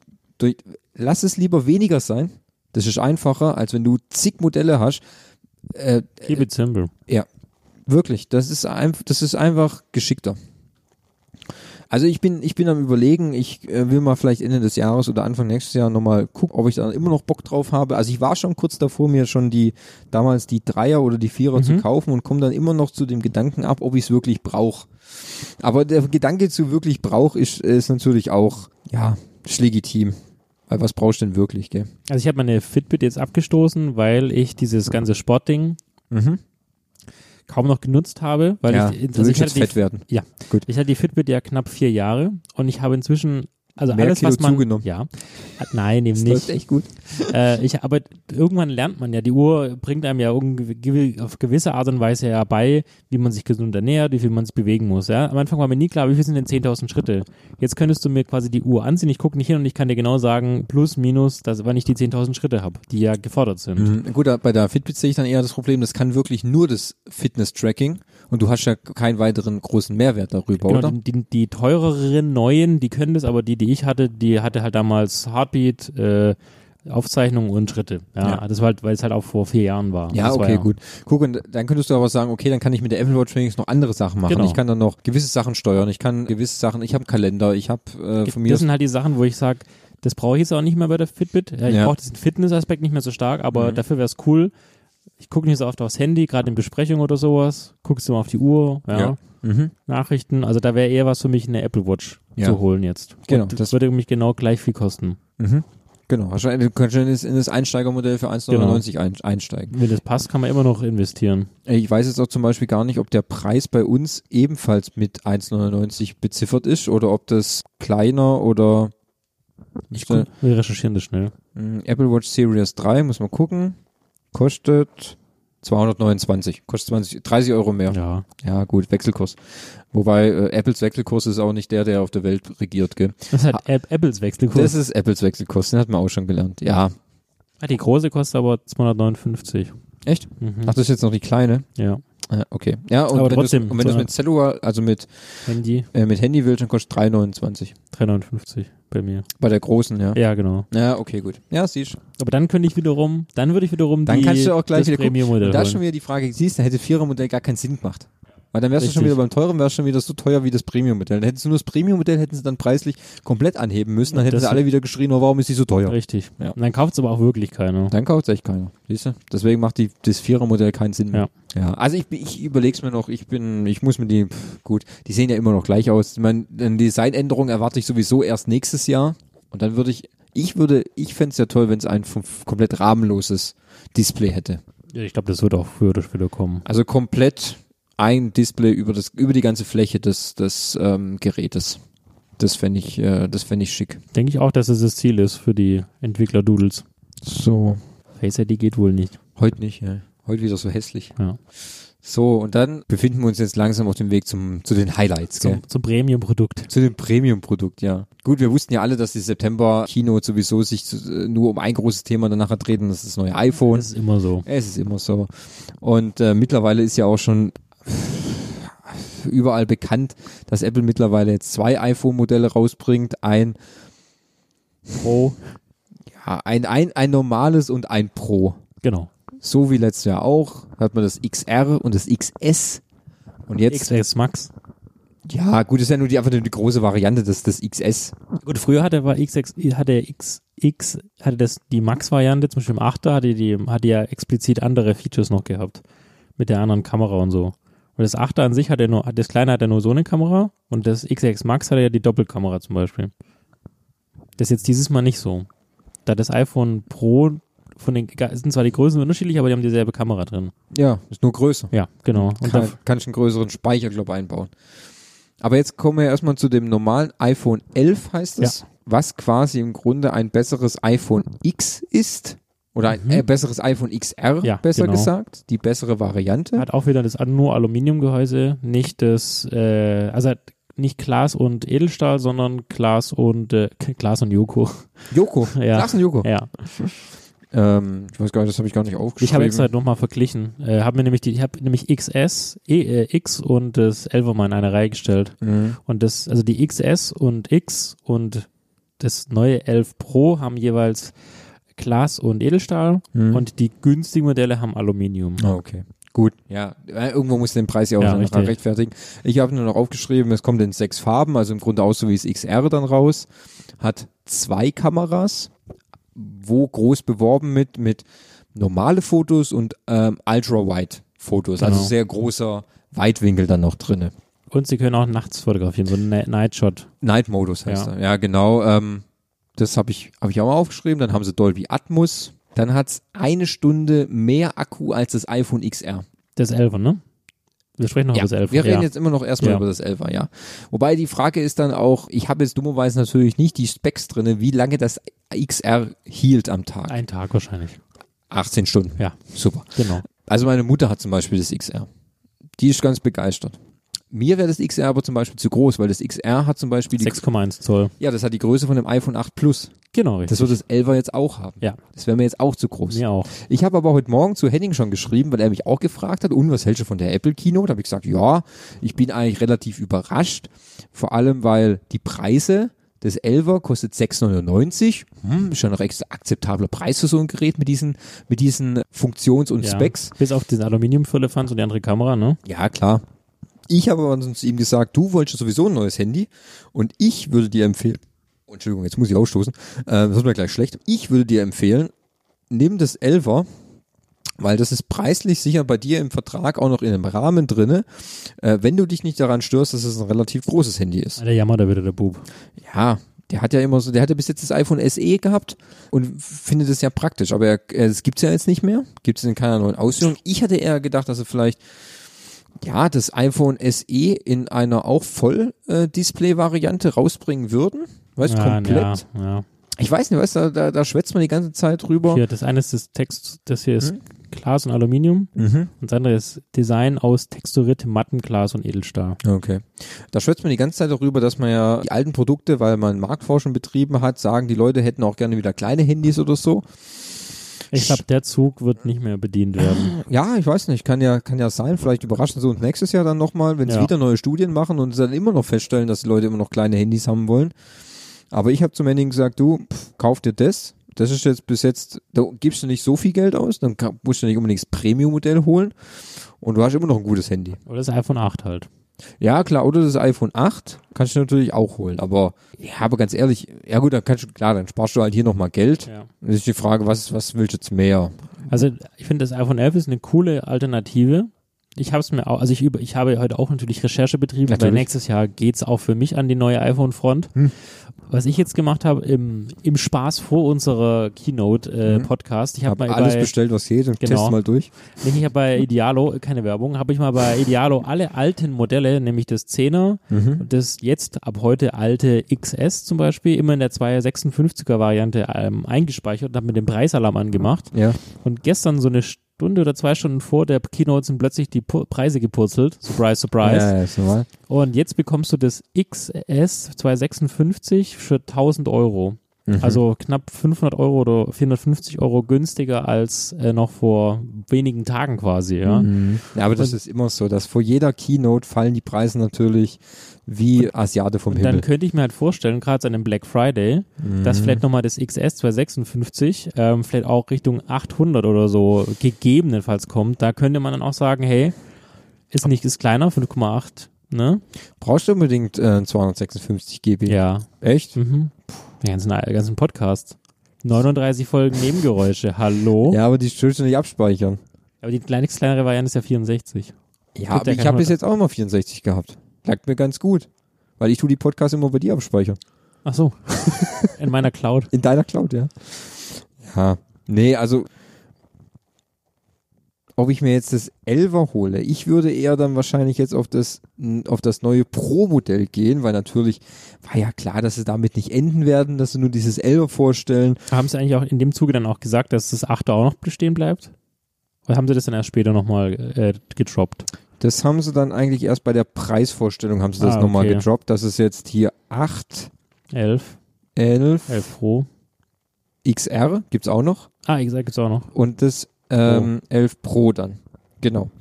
lass es lieber weniger sein. Das ist einfacher, als wenn du zig Modelle hast. Keep it simple. Ja, wirklich. Das ist einfach geschickter. Also ich bin am Überlegen, ich will mal vielleicht Ende des Jahres oder Anfang nächstes Jahr nochmal gucken, ob ich da immer noch Bock drauf habe. Also ich war schon kurz davor, mir schon damals die Dreier oder die Vierer zu kaufen und komme dann immer noch zu dem Gedanken ab, ob ich es wirklich brauche. Aber der Gedanke zu wirklich brauche ist natürlich auch, ja, ist legitim. Weil was brauchst du denn wirklich, gell? Also ich habe meine Fitbit jetzt abgestoßen, weil ich dieses ganze Sportding kaum noch genutzt habe. Weil ja, ich, also ich jetzt fett werden. Ja, gut. Ich hatte die Fitbit ja knapp 4 Jahre und ich habe inzwischen, also mehr alles, Kilo was man... zugenommen. Ja, nein, eben das nicht. Das läuft echt gut. Aber irgendwann lernt man ja, die Uhr bringt einem ja auf gewisse Art und Weise ja bei, wie man sich gesund ernährt, wie viel man sich bewegen muss. Ja? Am Anfang war mir nie klar, wie viel sind denn 10.000 Schritte? Jetzt könntest du mir quasi die Uhr anziehen, ich gucke nicht hin und ich kann dir genau sagen, plus, minus, dass ich nicht die 10.000 Schritte habe, die ja gefordert sind. Mhm. Gut, bei der Fitbit sehe ich dann eher das Problem, das kann wirklich nur das Fitness-Tracking und du hast ja keinen weiteren großen Mehrwert darüber, genau, oder? Die teureren, neuen, die können das, aber die ich hatte, die hatte halt damals Heartbeat, Aufzeichnungen und Schritte. Ja, ja. Das war halt, weil es halt auch vor 4 Jahren war. Ja, okay, ja. Gut. Guck, und dann könntest du aber sagen, okay, dann kann ich mit der Apple Watch wenigstens noch andere Sachen machen. Genau. Ich kann dann noch gewisse Sachen steuern, ich habe einen Kalender, ich habe von mir... Das sind halt die Sachen, wo ich sage, das brauche ich jetzt auch nicht mehr bei der Fitbit. Ja, ich brauche diesen Fitness-Aspekt nicht mehr so stark, aber dafür wäre es cool. Ich gucke nicht so oft aufs Handy, gerade in Besprechungen oder sowas, guckst du mal auf die Uhr, Nachrichten, also da wäre eher was für mich, eine Apple Watch zu holen jetzt. Genau. Und das würde mich genau gleich viel kosten. Mhm. Genau, wahrscheinlich könntest du in das Einsteigermodell für 1,99 einsteigen. Wenn das passt, kann man immer noch investieren. Ich weiß jetzt auch zum Beispiel gar nicht, ob der Preis bei uns ebenfalls mit 1,99 beziffert ist oder ob das kleiner oder... Wir recherchieren das schnell. Apple Watch Series 3, muss man gucken. Kostet 229, kostet 30 Euro mehr. Ja, ja gut, Wechselkurs. Wobei Apples Wechselkurs ist auch nicht der auf der Welt regiert, gell? Das hat Apples Wechselkurs. Das ist Apples Wechselkurs, den hat man auch schon gelernt, ja. Die große kostet aber 259. Echt? Mhm. Ach, das ist jetzt noch die kleine? Ja. Okay. Ja, und aber trotzdem, wenn du es mit Cellular, also mit Handy willst, dann kostet 3,29. 3,59 bei mir. Bei der großen, ja. Ja, genau. Ja, okay, gut. Ja, siehst du. Aber dann könnte ich wiederum, dann kannst du auch gleich wieder Premium-Modell. Da ist schon wieder die Frage, siehst du, hätte Vierer-Modell gar keinen Sinn gemacht. Weil dann wärst du schon wieder beim Teuren, wärst du schon wieder so teuer wie das Premium-Modell. Dann hättest du nur das Premium-Modell, hätten sie dann preislich komplett anheben müssen, dann hätten sie alle wieder geschrien, oh, warum ist die so teuer? Richtig. Ja. Und dann kauft es aber auch wirklich keiner. Dann kauft es echt keiner. Siehst du? Deswegen macht das Vierer-Modell keinen Sinn mehr. Ja. Ja. Also ich überleg's mir noch, ich muss mir die sehen ja immer noch gleich aus. Ich meine, eine Designänderung erwarte ich sowieso erst nächstes Jahr und dann ich fände es ja toll, wenn es ein komplett rahmenloses Display hätte. Ja, ich glaube, das wird auch früher oder später kommen. Also komplett ein Display über die ganze Fläche des Gerätes. Das fände ich, fänd ich schick. Denke ich auch, dass es das Ziel ist für die Entwickler-Doodles. So. Face ID geht wohl nicht. Heute nicht, ja. Heute wieder so hässlich. Ja. So, und dann befinden wir uns jetzt langsam auf dem Weg zu den Highlights. Zum Premium-Produkt. Zu dem Premium-Produkt, ja. Gut, wir wussten ja alle, dass die September-Keynote sowieso sich nur um ein großes Thema danach drehen, das ist das neue iPhone. Das ist immer so. Es ist immer so. Und mittlerweile ist ja auch schon überall bekannt, dass Apple mittlerweile jetzt 2 iPhone-Modelle rausbringt, ein Pro, ja, ein normales und ein Pro. Genau. So wie letztes Jahr auch, hat man das XR und das XS und jetzt XS Max. Ja, gut, ist ja nur die große Variante des XS. Gut, früher hatte die Max-Variante, zum Beispiel im 8er, hatte ja explizit andere Features noch gehabt. Mit der anderen Kamera und so. Und das 8er an sich das Kleine hat ja nur so eine Kamera und das XX Max hat ja die Doppelkamera zum Beispiel. Das ist jetzt dieses Mal nicht so. Da das iPhone Pro sind zwar die Größen unterschiedlich, aber die haben dieselbe Kamera drin. Ja, ist nur größer. Ja, genau. Und kannst einen größeren Speicher, glaube ich, einbauen. Aber jetzt kommen wir erstmal zu dem normalen iPhone 11, heißt es, ja. Was quasi im Grunde ein besseres iPhone X ist. Oder ein besseres iPhone XR, ja, besser gesagt. Die bessere Variante. Hat auch wieder das nur Aluminiumgehäuse, also hat nicht Glas und Edelstahl, sondern Glas und Glas und Joko. Joko? Ja. Glas und Joko? Ja. Ich weiß gar nicht, das habe ich gar nicht aufgeschrieben. Ich habe jetzt halt nochmal verglichen. Ich habe nämlich X und das 11er mal in eine Reihe gestellt. Mhm. Und also die XS und X und das neue 11 Pro haben jeweils Glas und Edelstahl und die günstigen Modelle haben Aluminium. Ah, okay. Gut, ja. Irgendwo muss den Preis ja auch rechtfertigen. Ich habe nur noch aufgeschrieben, es kommt in 6 Farben, also im Grunde auch so wie das XR dann raus. Hat 2 Kameras, wo groß beworben mit normale Fotos und Ultra-Wide-Fotos. Genau. Also sehr großer Weitwinkel dann noch drinne. Und sie können auch nachts fotografieren, so ein Nightshot. Night-Modus heißt er. Ja, genau. Das hab ich auch mal aufgeschrieben. Dann haben sie Dolby Atmos. Dann hat es 1 Stunde mehr Akku als das iPhone XR. Das 11er, ne? Wir sprechen noch über das 11er. Wir reden jetzt immer noch erstmal über das 11er, ja. Wobei die Frage ist dann auch, ich habe jetzt dummerweise natürlich nicht die Specs drin, wie lange das XR hielt am Tag. Ein Tag wahrscheinlich. 18 Stunden. Ja. Super. Genau. Also meine Mutter hat zum Beispiel das XR. Die ist ganz begeistert. Mir wäre das XR aber zum Beispiel zu groß, weil das XR hat zum Beispiel 6,1 Zoll. Ja, das hat die Größe von dem iPhone 8 Plus. Genau, richtig. Das wird das 11er jetzt auch haben. Ja. Das wäre mir jetzt auch zu groß. Mir auch. Ich habe aber heute Morgen zu Henning schon geschrieben, weil er mich auch gefragt hat, und was hältst du von der Apple Keynote? Da habe ich gesagt, ja, ich bin eigentlich relativ überrascht. Vor allem, weil die Preise, das 11er kostet 6,99. Ist ja noch extra akzeptabler Preis für so ein Gerät mit diesen Funktions- und Specs. Bis auf diesen Aluminiumfülle fand und die andere Kamera, ne? Ja, klar. Ich habe aber zu ihm gesagt, du wolltest sowieso ein neues Handy und ich würde dir empfehlen, Entschuldigung, jetzt muss ich ausstoßen, das wird mir gleich schlecht, ich würde dir empfehlen, nimm das 11er, weil das ist preislich sicher bei dir im Vertrag auch noch in einem Rahmen drin, wenn du dich nicht daran störst, dass es ein relativ großes Handy ist. Der jammert da wieder, der Bub. Ja, der hat ja bis jetzt das iPhone SE gehabt und findet es ja praktisch, aber es gibt es ja jetzt nicht mehr, gibt es in keiner neuen Ausführung. Ich hatte eher gedacht, dass er vielleicht das iPhone SE in einer auch Voll-Display-Variante rausbringen würden. Weißt du, komplett. Ja. Ich weiß nicht, weißt du, da schwätzt man die ganze Zeit drüber. Hier, das eine ist das Text, das hier ist Glas und Aluminium und das andere ist Design aus texturiertem Mattenglas und Edelstahl. Okay. Da schwätzt man die ganze Zeit darüber, dass man ja die alten Produkte, weil man Marktforschung betrieben hat, sagen, die Leute hätten auch gerne wieder kleine Handys oder so. Ich glaube, der Zug wird nicht mehr bedient werden. Ja, ich weiß nicht, kann ja sein, vielleicht überraschen sie uns nächstes Jahr dann nochmal, wenn sie wieder neue Studien machen und dann immer noch feststellen, dass die Leute immer noch kleine Handys haben wollen. Aber ich habe zum Ende gesagt, du, kauf dir das ist jetzt bis jetzt, da gibst du nicht so viel Geld aus, dann musst du nicht unbedingt das Premium-Modell holen und du hast immer noch ein gutes Handy. Oder das iPhone 8 halt. Ja, klar, oder das iPhone 8 kannst du natürlich auch holen, aber ganz ehrlich, ja gut, dann sparst du halt hier nochmal Geld. Ja. Das ist die Frage, was willst du jetzt mehr? Also, ich finde, das iPhone 11 ist eine coole Alternative. Ich habe es mir auch, also ich habe heute auch natürlich Recherche betrieben, natürlich. Weil nächstes Jahr geht's auch für mich an die neue iPhone-Front. Was ich jetzt gemacht habe, im Spaß vor unserer Keynote-Podcast. Ich habe mal alles bestellt, was geht und test mal durch. Ich habe bei Idealo, keine Werbung, habe ich mal bei Idealo alle alten Modelle, nämlich das 10er, das jetzt ab heute alte XS zum Beispiel, immer in der 256er-Variante eingespeichert und habe mir den Preisalarm angemacht. Ja. Und gestern so eine Stunde oder 2 Stunden vor der Keynote sind plötzlich die Preise gepurzelt. Surprise, surprise. Ja, ist normal. Und jetzt bekommst du das XS 256 für 1.000 €. Also knapp 500 € oder 450 € günstiger als noch vor wenigen Tagen quasi. Ja, ja, aber das ist immer so, dass vor jeder Keynote fallen die Preise natürlich wie Asiate vom Himmel. Dann könnte ich mir halt vorstellen, gerade an dem Black Friday, dass vielleicht nochmal das XS 256 vielleicht auch Richtung 800 oder so gegebenenfalls kommt. Da könnte man dann auch sagen, hey, ist kleiner, 5,8, ne? Brauchst du unbedingt 256 GB? Ja. Echt? Den ganzen Podcast. 39 Folgen Nebengeräusche, hallo? Ja, aber die sollst du nicht abspeichern. Aber die kleinere Variante ist ja 64. Ja, aber ich habe bis jetzt auch immer 64 gehabt. Klappt mir ganz gut, weil ich tue die Podcasts immer bei dir abspeichern. Ach so, in meiner Cloud. In deiner Cloud, ja. Ja, nee, also ob ich mir jetzt das 11er hole, ich würde eher dann wahrscheinlich jetzt auf das neue Pro-Modell gehen, weil natürlich war ja klar, dass sie damit nicht enden werden, dass sie nur dieses 11er vorstellen. Haben sie eigentlich auch in dem Zuge dann auch gesagt, dass das 8er auch noch bestehen bleibt? Oder haben sie das dann erst später nochmal gedroppt? Das haben sie dann eigentlich erst bei der Preisvorstellung haben sie das nochmal gedroppt. Das ist jetzt hier 8, 11 Pro, XR gibt's auch noch. Ah, XR gibt's auch noch. Und das 11 Pro dann, genau.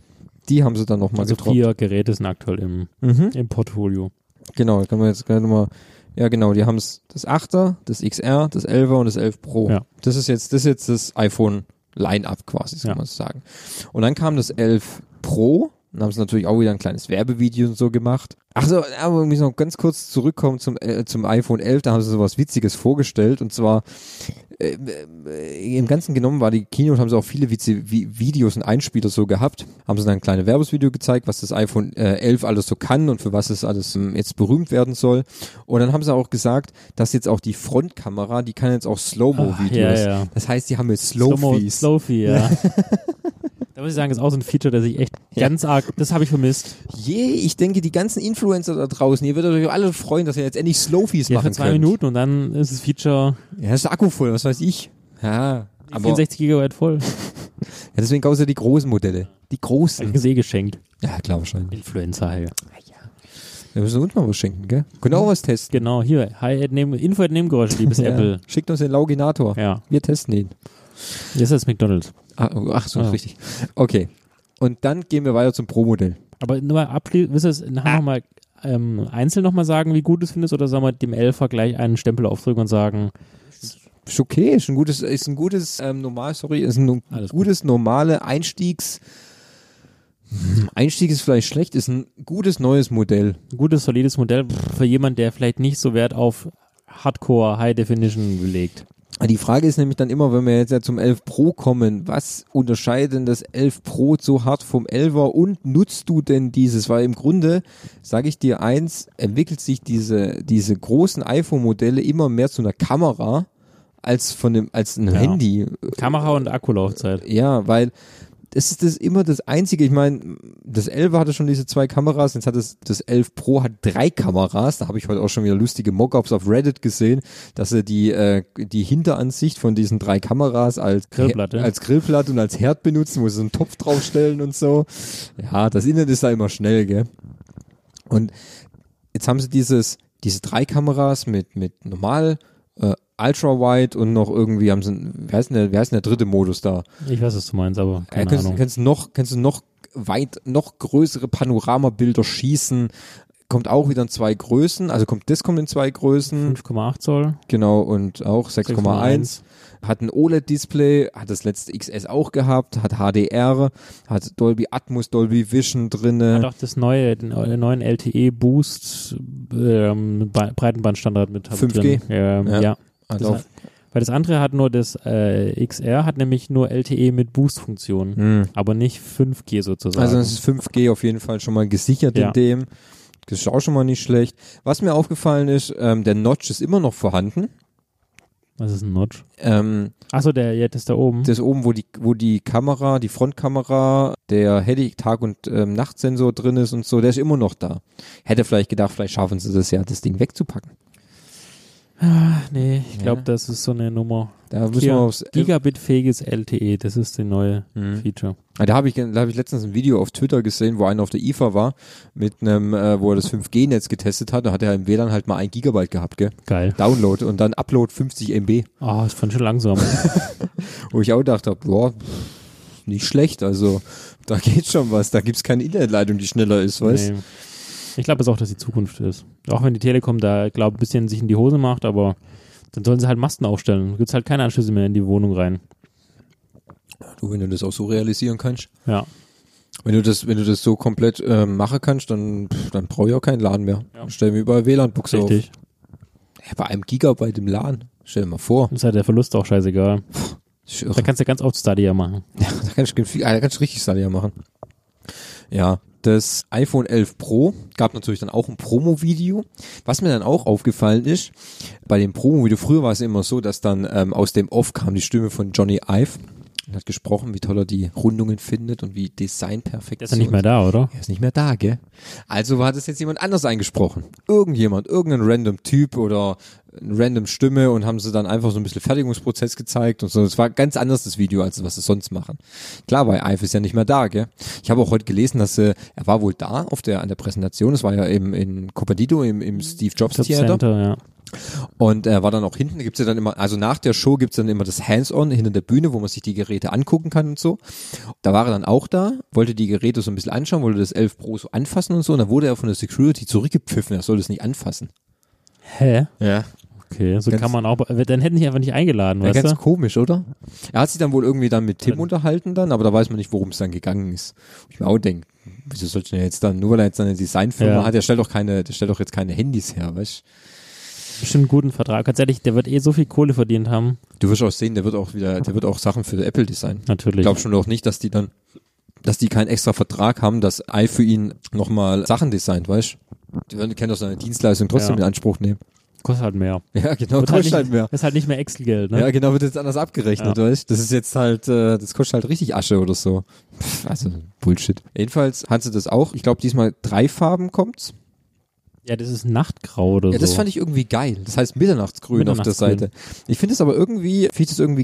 Die haben sie dann nochmal getroppt. 4 Geräte sind aktuell im Portfolio. Genau, da können wir jetzt gleich nochmal, ja genau, die haben es, das 8er, das XR, das 11er und das 11 Pro. Ja. Das ist jetzt das iPhone Line-Up quasi, so kann man es sagen. Und dann kam das 11 Pro Und haben es natürlich auch wieder ein kleines Werbevideo und so gemacht. Achso, aber irgendwie noch ganz kurz zurückkommen zum iPhone 11, da haben sie sowas Witziges vorgestellt. Und zwar, im Ganzen genommen war die Keynote, haben sie auch viele Videos und Einspieler so gehabt. Haben sie dann ein kleines Werbesvideo gezeigt, was das iPhone 11 alles so kann und für was es alles jetzt berühmt werden soll. Und dann haben sie auch gesagt, dass jetzt auch die Frontkamera, die kann jetzt auch Slow-Mo-Videos. Ja, ja. Das heißt, die haben jetzt Slow-Fees. Slow-Fee, ja. Da muss ich sagen, das ist auch so ein Feature, das ich echt ganz arg, das habe ich vermisst. Ich denke, die ganzen Influencer da draußen, ihr würdet euch alle freuen, dass ihr jetzt endlich Slow-Fees machen könnt. Ja, für 2 Minuten und dann ist das Feature... Ja, ist der Akku voll, was weiß ich. Ja, aber 64 GB voll. Ja, deswegen kaufen sie die großen Modelle. Die großen. Ein geschenkt. Ja, klar, wahrscheinlich. Influencer, ja. Wir müssen uns mal was schenken, gell? Können auch was testen. Genau, hier. Info at Nebengeräusche, liebes Apple. Schickt uns den Lauginator. Ja. Wir testen ihn. Jetzt ist McDonald's. Ach so, richtig. Okay. Und dann gehen wir weiter zum Pro-Modell. Aber nur mal willst du das nachher nochmal einzeln nochmal sagen, wie gut du es findest? Oder sagen wir dem 11er gleich einen Stempel aufdrücken und sagen... Ist okay, ist ein gutes Einstiegs... Einstieg ist vielleicht schlecht, ist ein gutes neues Modell. Ein gutes, solides Modell für jemanden, der vielleicht nicht so Wert auf Hardcore, High Definition legt. Die Frage ist nämlich dann immer, wenn wir jetzt ja zum 11 Pro kommen, was unterscheidet denn das 11 Pro so hart vom 11er und nutzt du denn dieses? Weil im Grunde, sage ich dir eins, entwickelt sich diese großen iPhone-Modelle immer mehr zu einer Kamera als ein Handy. Kamera und Akkulaufzeit. Ja, weil es ist das immer das Einzige. Ich meine, das 11er hatte schon diese 2 Kameras, jetzt hat das 11 Pro hat 3 Kameras. Da habe ich heute auch schon wieder lustige Mockups auf Reddit gesehen, dass er die Hinteransicht von diesen 3 Kameras als Grillplatte und als Herd benutzen, wo sie so einen Topf draufstellen und so. Ja, das Internet ist da immer schnell, gell? Und jetzt haben sie diese 3 Kameras mit normal, Ultra-Wide und noch irgendwie haben sie, wer ist denn der dritte Modus da? Ich weiß, was du meinst, aber keine Ahnung. Kannst du noch größere Panoramabilder schießen? Kommt auch wieder in 2 Größen, also kommt in 2 Größen. 5,8 Zoll. Genau, und auch 6,1. Hat ein OLED-Display, hat das letzte XS auch gehabt, hat HDR, hat Dolby Atmos, Dolby Vision drinne. Hat auch den neuen LTE-Boost Breitenbandstandard mit. 5G? Ja. Weil das andere hat nur das XR, hat nämlich nur LTE mit Boost-Funktion, aber nicht 5G sozusagen. Also das ist 5G auf jeden Fall schon mal gesichert in dem. Das ist auch schon mal nicht schlecht. Was mir aufgefallen ist, der Notch ist immer noch vorhanden. Was ist ein Notch? Achso, das da oben. Das oben, wo die Kamera, die Frontkamera, der Tag- und Nachtsensor drin ist und so, der ist immer noch da. Hätte vielleicht gedacht, vielleicht schaffen sie das ja, das Ding wegzupacken. Nee, ich glaube, das ist so eine Nummer. Da müssen wir aufs Gigabit-fähiges LTE, das ist die neue Feature. Da hab ich letztens ein Video auf Twitter gesehen, wo einer auf der IFA war, wo er das 5G-Netz getestet hat. Da hat er im WLAN halt mal 1 Gigabyte gehabt, gell? Geil. Download und dann Upload 50 MB. Ah, das fand ich schon langsam. Wo ich auch gedacht habe, boah, nicht schlecht, also da geht schon was. Da gibt's keine Internetleitung, die schneller ist, weißt du? Nee. Ich glaube es auch, dass die Zukunft ist. Auch wenn die Telekom da, glaube ein bisschen sich in die Hose macht, aber dann sollen sie halt Masten aufstellen. Dann gibt es halt keine Anschlüsse mehr in die Wohnung rein. Du, wenn du das auch so realisieren kannst. Ja. Wenn du das so komplett machen kannst, dann brauche ich auch keinen LAN mehr. Ja. Stell mir überall WLAN-Buchse auf. Richtig. Ja, bei 1 Gigabyte im LAN. Stell dir mal vor. Ist halt der Verlust auch scheißegal. Da kannst du ganz oft Stadia machen. Ja, da kannst du richtig Stadia machen. Ja. Das iPhone 11 Pro gab natürlich dann auch ein Promo-Video. Was mir dann auch aufgefallen ist, bei dem Promo-Video, früher war es immer so, dass dann aus dem Off kam die Stimme von Johnny Ive. Er hat gesprochen, wie toll er die Rundungen findet und wie designperfekt. Der ist ja nicht mehr da, oder? Er ist nicht mehr da, gell? Also hat es jetzt jemand anders eingesprochen. Irgendein random Typ oder eine random Stimme und haben sie dann einfach so ein bisschen Fertigungsprozess gezeigt und so. Es war ganz anders das Video, als was sie sonst machen. Klar, bei Ive ist ja nicht mehr da, gell? Ich habe auch heute gelesen, dass er war wohl da an der Präsentation. Es war ja in Cupertino im Steve Jobs Theater. Ja. Und er war dann auch hinten, gibt's ja dann immer, also nach der Show gibt's dann immer das Hands-on hinter der Bühne, wo man sich die Geräte angucken kann und so. Da war er dann auch da, wollte die Geräte so ein bisschen anschauen, wollte das 11 Pro so anfassen und so, und dann wurde er von der Security zurückgepfiffen, er soll das nicht anfassen. Hä? Ja. Okay, so ganz, kann man auch, dann hätten die einfach nicht eingeladen, weißt du? Ganz komisch, oder? Er hat sich dann wohl irgendwie dann mit Tim unterhalten dann, aber da weiß man nicht, worum es dann gegangen ist. Ich mir auch denke, wieso sollst du denn jetzt dann, nur weil er jetzt eine Designfirma hat, der stellt doch jetzt keine Handys her, weißt du? Bestimmt einen guten Vertrag. Tatsächlich, der wird eh so viel Kohle verdient haben. Du wirst auch sehen, der wird auch Sachen für Apple designen. Natürlich. Ich glaube schon auch nicht, dass die keinen extra Vertrag haben, dass I für ihn nochmal Sachen designt, weißt du? Die können doch seine Dienstleistung trotzdem in Anspruch nehmen. Kostet halt mehr. Ja, genau, kostet halt mehr. Ist halt nicht mehr Excel-Geld, ne? Ja, genau, wird jetzt anders abgerechnet, weißt du? Das ist jetzt halt, das kostet halt richtig Asche oder so. Also, Bullshit. Jedenfalls hat sie das auch. Ich glaube, diesmal 3 Farben kommt's. Ja, das ist Nachtgrau oder so. Ja, das fand ich irgendwie geil. Das heißt Mitternachtsgrün auf der Seite. Ich finde es aber irgendwie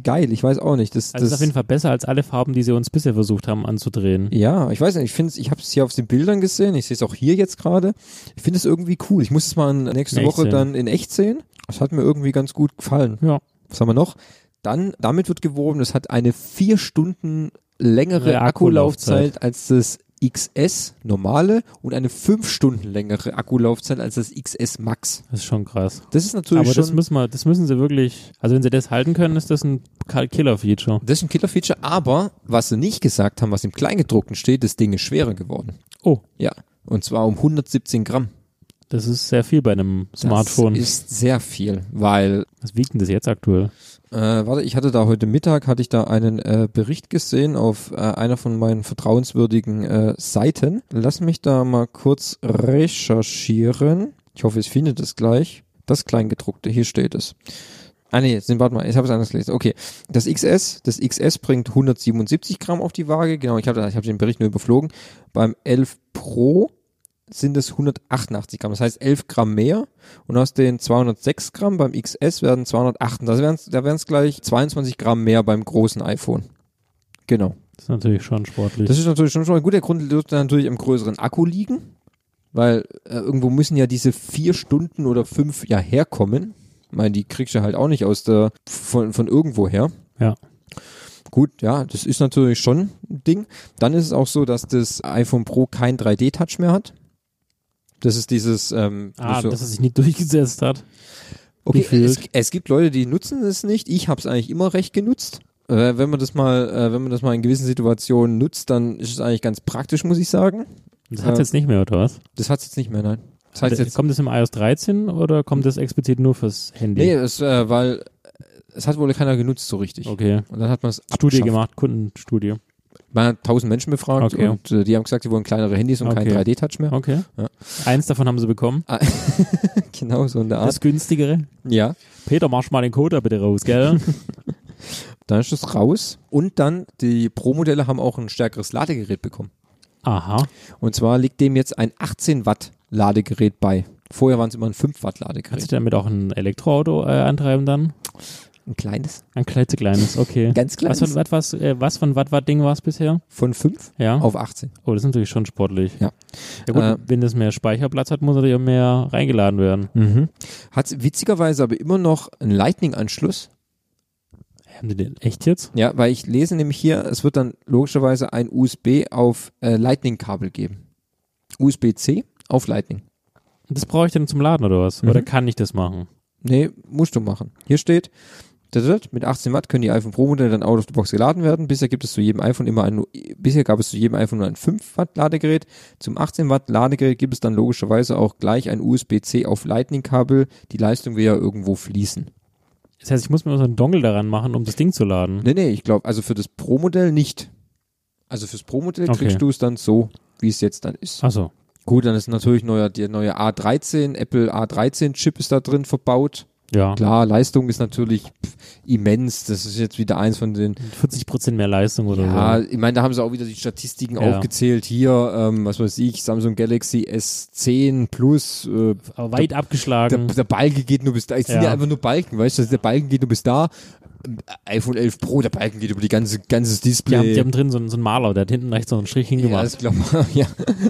geil. Ich weiß auch nicht. Das ist auf jeden Fall besser als alle Farben, die sie uns bisher versucht haben anzudrehen. Ja, ich weiß nicht. Ich habe es hier auf den Bildern gesehen. Ich sehe es auch hier jetzt gerade. Ich finde es irgendwie cool. Ich muss es mal nächste Woche dann in echt sehen. Das hat mir irgendwie ganz gut gefallen. Ja. Was haben wir noch? Dann, damit wird gewoben, es hat eine 4 Stunden längere Akkulaufzeit als das XS normale und eine 5 Stunden längere Akkulaufzeit als das XS Max. Das ist schon krass. Das ist natürlich aber schon... Aber das müssen sie wirklich... Also wenn sie das halten können, ist das ein Killer-Feature. Das ist ein Killer-Feature, aber was sie nicht gesagt haben, was im Kleingedruckten steht, das Ding ist schwerer geworden. Oh. Ja, und zwar um 117 Gramm. Das ist sehr viel bei einem Smartphone. Das ist sehr viel, weil... Was wiegt denn das jetzt aktuell? Warte, ich hatte da heute Mittag, einen Bericht gesehen auf einer von meinen vertrauenswürdigen Seiten. Lass mich da mal kurz recherchieren. Ich hoffe, ich finde das gleich. Das Kleingedruckte, hier steht es. Ah nee, warte mal, ich habe es anders gelesen. Okay, das XS bringt 177 Gramm auf die Waage. Genau, ich hab den Bericht nur überflogen. Beim 11 Pro... sind es 188 Gramm, das heißt 11 Gramm mehr, und aus den 206 Gramm beim XS werden 208, da wären es gleich 22 Gramm mehr beim großen iPhone. Genau. Das ist natürlich schon sportlich. Das ist natürlich schon sportlich. Gut, der Grund dürfte natürlich im größeren Akku liegen, weil irgendwo müssen ja diese 4 Stunden oder 5 ja herkommen. Ich meine, die kriegst du halt auch nicht von irgendwo her. Ja. Gut, ja, das ist natürlich schon ein Ding. Dann ist es auch so, dass das iPhone Pro kein 3D-Touch mehr hat. Das ist dieses... dass es sich nicht durchgesetzt hat. Okay, es gibt Leute, die nutzen es nicht. Ich habe es eigentlich immer recht genutzt. Wenn man das mal in gewissen Situationen nutzt, dann ist es eigentlich ganz praktisch, muss ich sagen. Das hat es jetzt nicht mehr, oder was? Das hat es jetzt nicht mehr, nein. Das heißt jetzt, kommt das im iOS 13 oder kommt das explizit nur fürs Handy? Nee, weil es hat wohl keiner genutzt so richtig. Okay. Und dann hat man es Studie gemacht, Kundenstudie. Man hat 1000 Menschen befragt und die haben gesagt, sie wollen kleinere Handys und keinen 3D-Touch mehr. Okay. Ja. Eins davon haben sie bekommen. Genau, so in der Art. Das günstigere. Ja. Peter, mach mal den Code da bitte raus, gell? Dann ist das raus. Und dann, die Pro-Modelle haben auch ein stärkeres Ladegerät bekommen. Aha. Und zwar liegt dem jetzt ein 18 Watt Ladegerät bei. Vorher waren es immer ein 5 Watt Ladegerät. Kannst du damit auch ein Elektroauto antreiben dann? Ein kleines? Ein klitzekleines, okay. Ganz kleines. Was von Watt-Ding war es bisher? Von 5 auf 18. Oh, das ist natürlich schon sportlich. Ja gut, wenn das mehr Speicherplatz hat, muss natürlich auch mehr reingeladen werden. Mhm. Hat witzigerweise aber immer noch einen Lightning-Anschluss. Haben die den echt jetzt? Ja, weil ich lese nämlich hier, es wird dann logischerweise ein USB auf Lightning-Kabel geben. USB-C auf Lightning. Das brauche ich dann zum Laden oder was? Mhm. Oder kann ich das machen? Nee, musst du machen. Hier steht... Mit 18 Watt können die iPhone Pro Modelle dann out of the box geladen werden. Bisher gab es zu jedem iPhone nur ein 5 Watt Ladegerät. Zum 18 Watt Ladegerät gibt es dann logischerweise auch gleich ein USB-C auf Lightning-Kabel. Die Leistung will ja irgendwo fließen. Das heißt, ich muss mir so einen Dongle daran machen, um das Ding zu laden? Nee, ich glaube, also für das Pro Modell nicht. Also fürs Pro Modell kriegst du es dann so, wie es jetzt dann ist. Ach so. Gut, dann ist natürlich der neue A13, Apple A13 Chip ist da drin verbaut. Ja. Klar, Leistung ist natürlich immens. Das ist jetzt wieder eins von den... 40% mehr Leistung oder so. Ja, ich meine, da haben sie auch wieder die Statistiken aufgezählt. Hier, was weiß ich, Samsung Galaxy S10 Plus. Weit abgeschlagen. Der Balken geht nur bis da. Es sind ja einfach nur Balken, weißt du? Der Balken geht nur bis da. iPhone 11 Pro, der Balken geht über die ganzes Display. Die haben drin so einen Maler, der hat hinten rechts so einen Strich hingemacht. Ja, das glaube ich. Ja.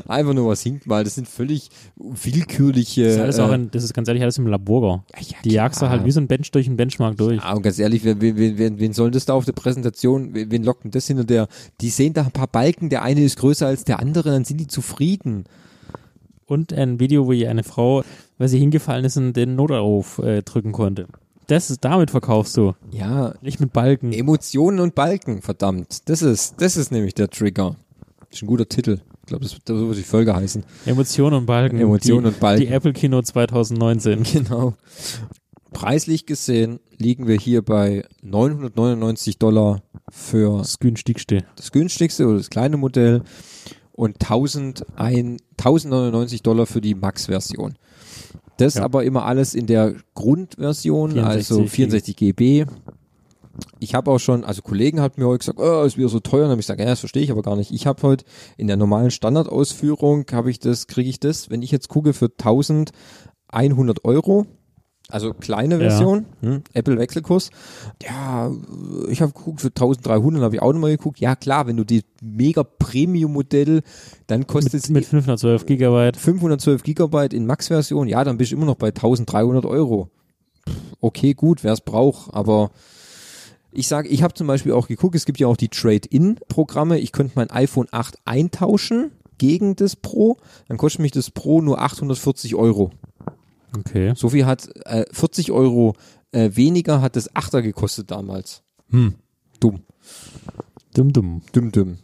Einfach nur was hinkt mal. Das sind völlig willkürliche... Das ist ganz ehrlich alles im Labor. Ja, die jagst du halt wie so ein Bench durch einen Benchmark durch. Ah, und ganz ehrlich, wen soll das da auf der Präsentation, wen lockt denn das hinter der... Die sehen da ein paar Balken, der eine ist größer als der andere, dann sind die zufrieden. und ein Video, wo ihr eine Frau, weil sie hingefallen ist, den Notruf drücken konnte. Damit verkaufst du. Ja. Nicht mit Balken. Emotionen und Balken, verdammt. Das ist nämlich der Trigger. Das ist ein guter Titel. Ich glaube, das wird die Folge heißen. Emotionen und Balken. Die Apple Keynote 2019. Genau. Preislich gesehen liegen wir hier bei $999 für das günstigste. Das günstigste oder das kleine Modell und $1.099 für die Max-Version. Das aber immer alles in der Grundversion, also 64 GB. Ich habe auch schon, also Kollegen haben mir heute gesagt, ist wieder so teuer. Und dann habe ich gesagt, das verstehe ich aber gar nicht. Ich habe heute in der normalen Standardausführung, kriege ich das, wenn ich jetzt gucke, für €1.100. Also kleine Version, Apple-Wechselkurs. Ja, ich habe geguckt, für $1.300 habe ich auch nochmal geguckt. Ja klar, wenn du die Mega-Premium-Modell, dann kostet es... Mit 512 Gigabyte. 512 Gigabyte in Max-Version, ja, dann bist du immer noch bei €1.300. Okay, gut, wer es braucht, aber... Ich habe zum Beispiel auch geguckt, es gibt ja auch die Trade-In-Programme. Ich könnte mein iPhone 8 eintauschen gegen das Pro. Dann kostet mich das Pro nur €840. Okay. So viel hat €40 weniger hat das 8er gekostet damals. Dumm.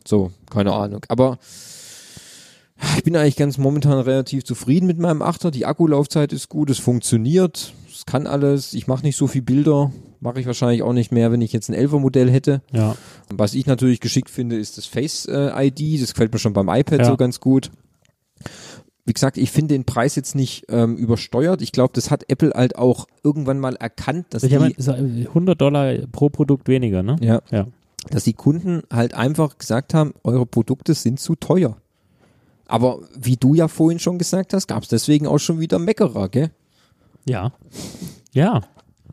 So, keine Ahnung. Aber ich bin eigentlich momentan relativ zufrieden mit meinem 8er. Die Akkulaufzeit ist gut, es funktioniert, es kann alles. Ich mache nicht so viel Bilder. Mache ich wahrscheinlich auch nicht mehr, wenn ich jetzt ein 11er-Modell hätte. Ja. Was ich natürlich geschickt finde, ist das Face-ID. Das gefällt mir schon beim iPad so ganz gut. Wie gesagt, ich finde den Preis jetzt nicht übersteuert. Ich glaube, das hat Apple halt auch irgendwann mal erkannt, dass $100 pro Produkt weniger, ne? Ja. Dass die Kunden halt einfach gesagt haben, eure Produkte sind zu teuer. Aber wie du ja vorhin schon gesagt hast, gab es deswegen auch schon wieder Meckerer, gell? Ja.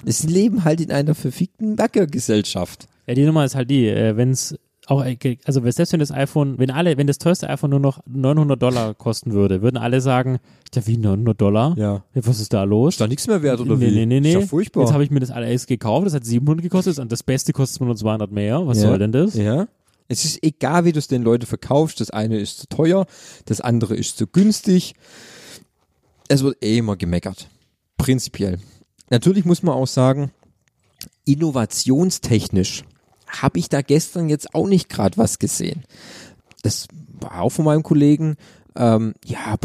Es leben halt in einer verfickten Backergesellschaft. Ja, die Nummer ist halt die, wenn es auch, also selbst wenn das iPhone, wenn das teuerste iPhone nur noch $900 kosten würde, würden alle sagen, ja wie $900? Ja. Was ist da los? Ist da nichts mehr wert oder wie? Nee. Ist ja furchtbar. Jetzt habe ich mir das alles gekauft, das hat $700 gekostet und das Beste kostet nur noch $200 mehr. Was soll denn das? Ja. Es ist egal, wie du es den Leuten verkaufst, das eine ist zu teuer, das andere ist zu günstig. Es wird immer gemeckert. Prinzipiell. Natürlich muss man auch sagen, innovationstechnisch habe ich da gestern jetzt auch nicht gerade was gesehen. Das war auch von meinem Kollegen. Aber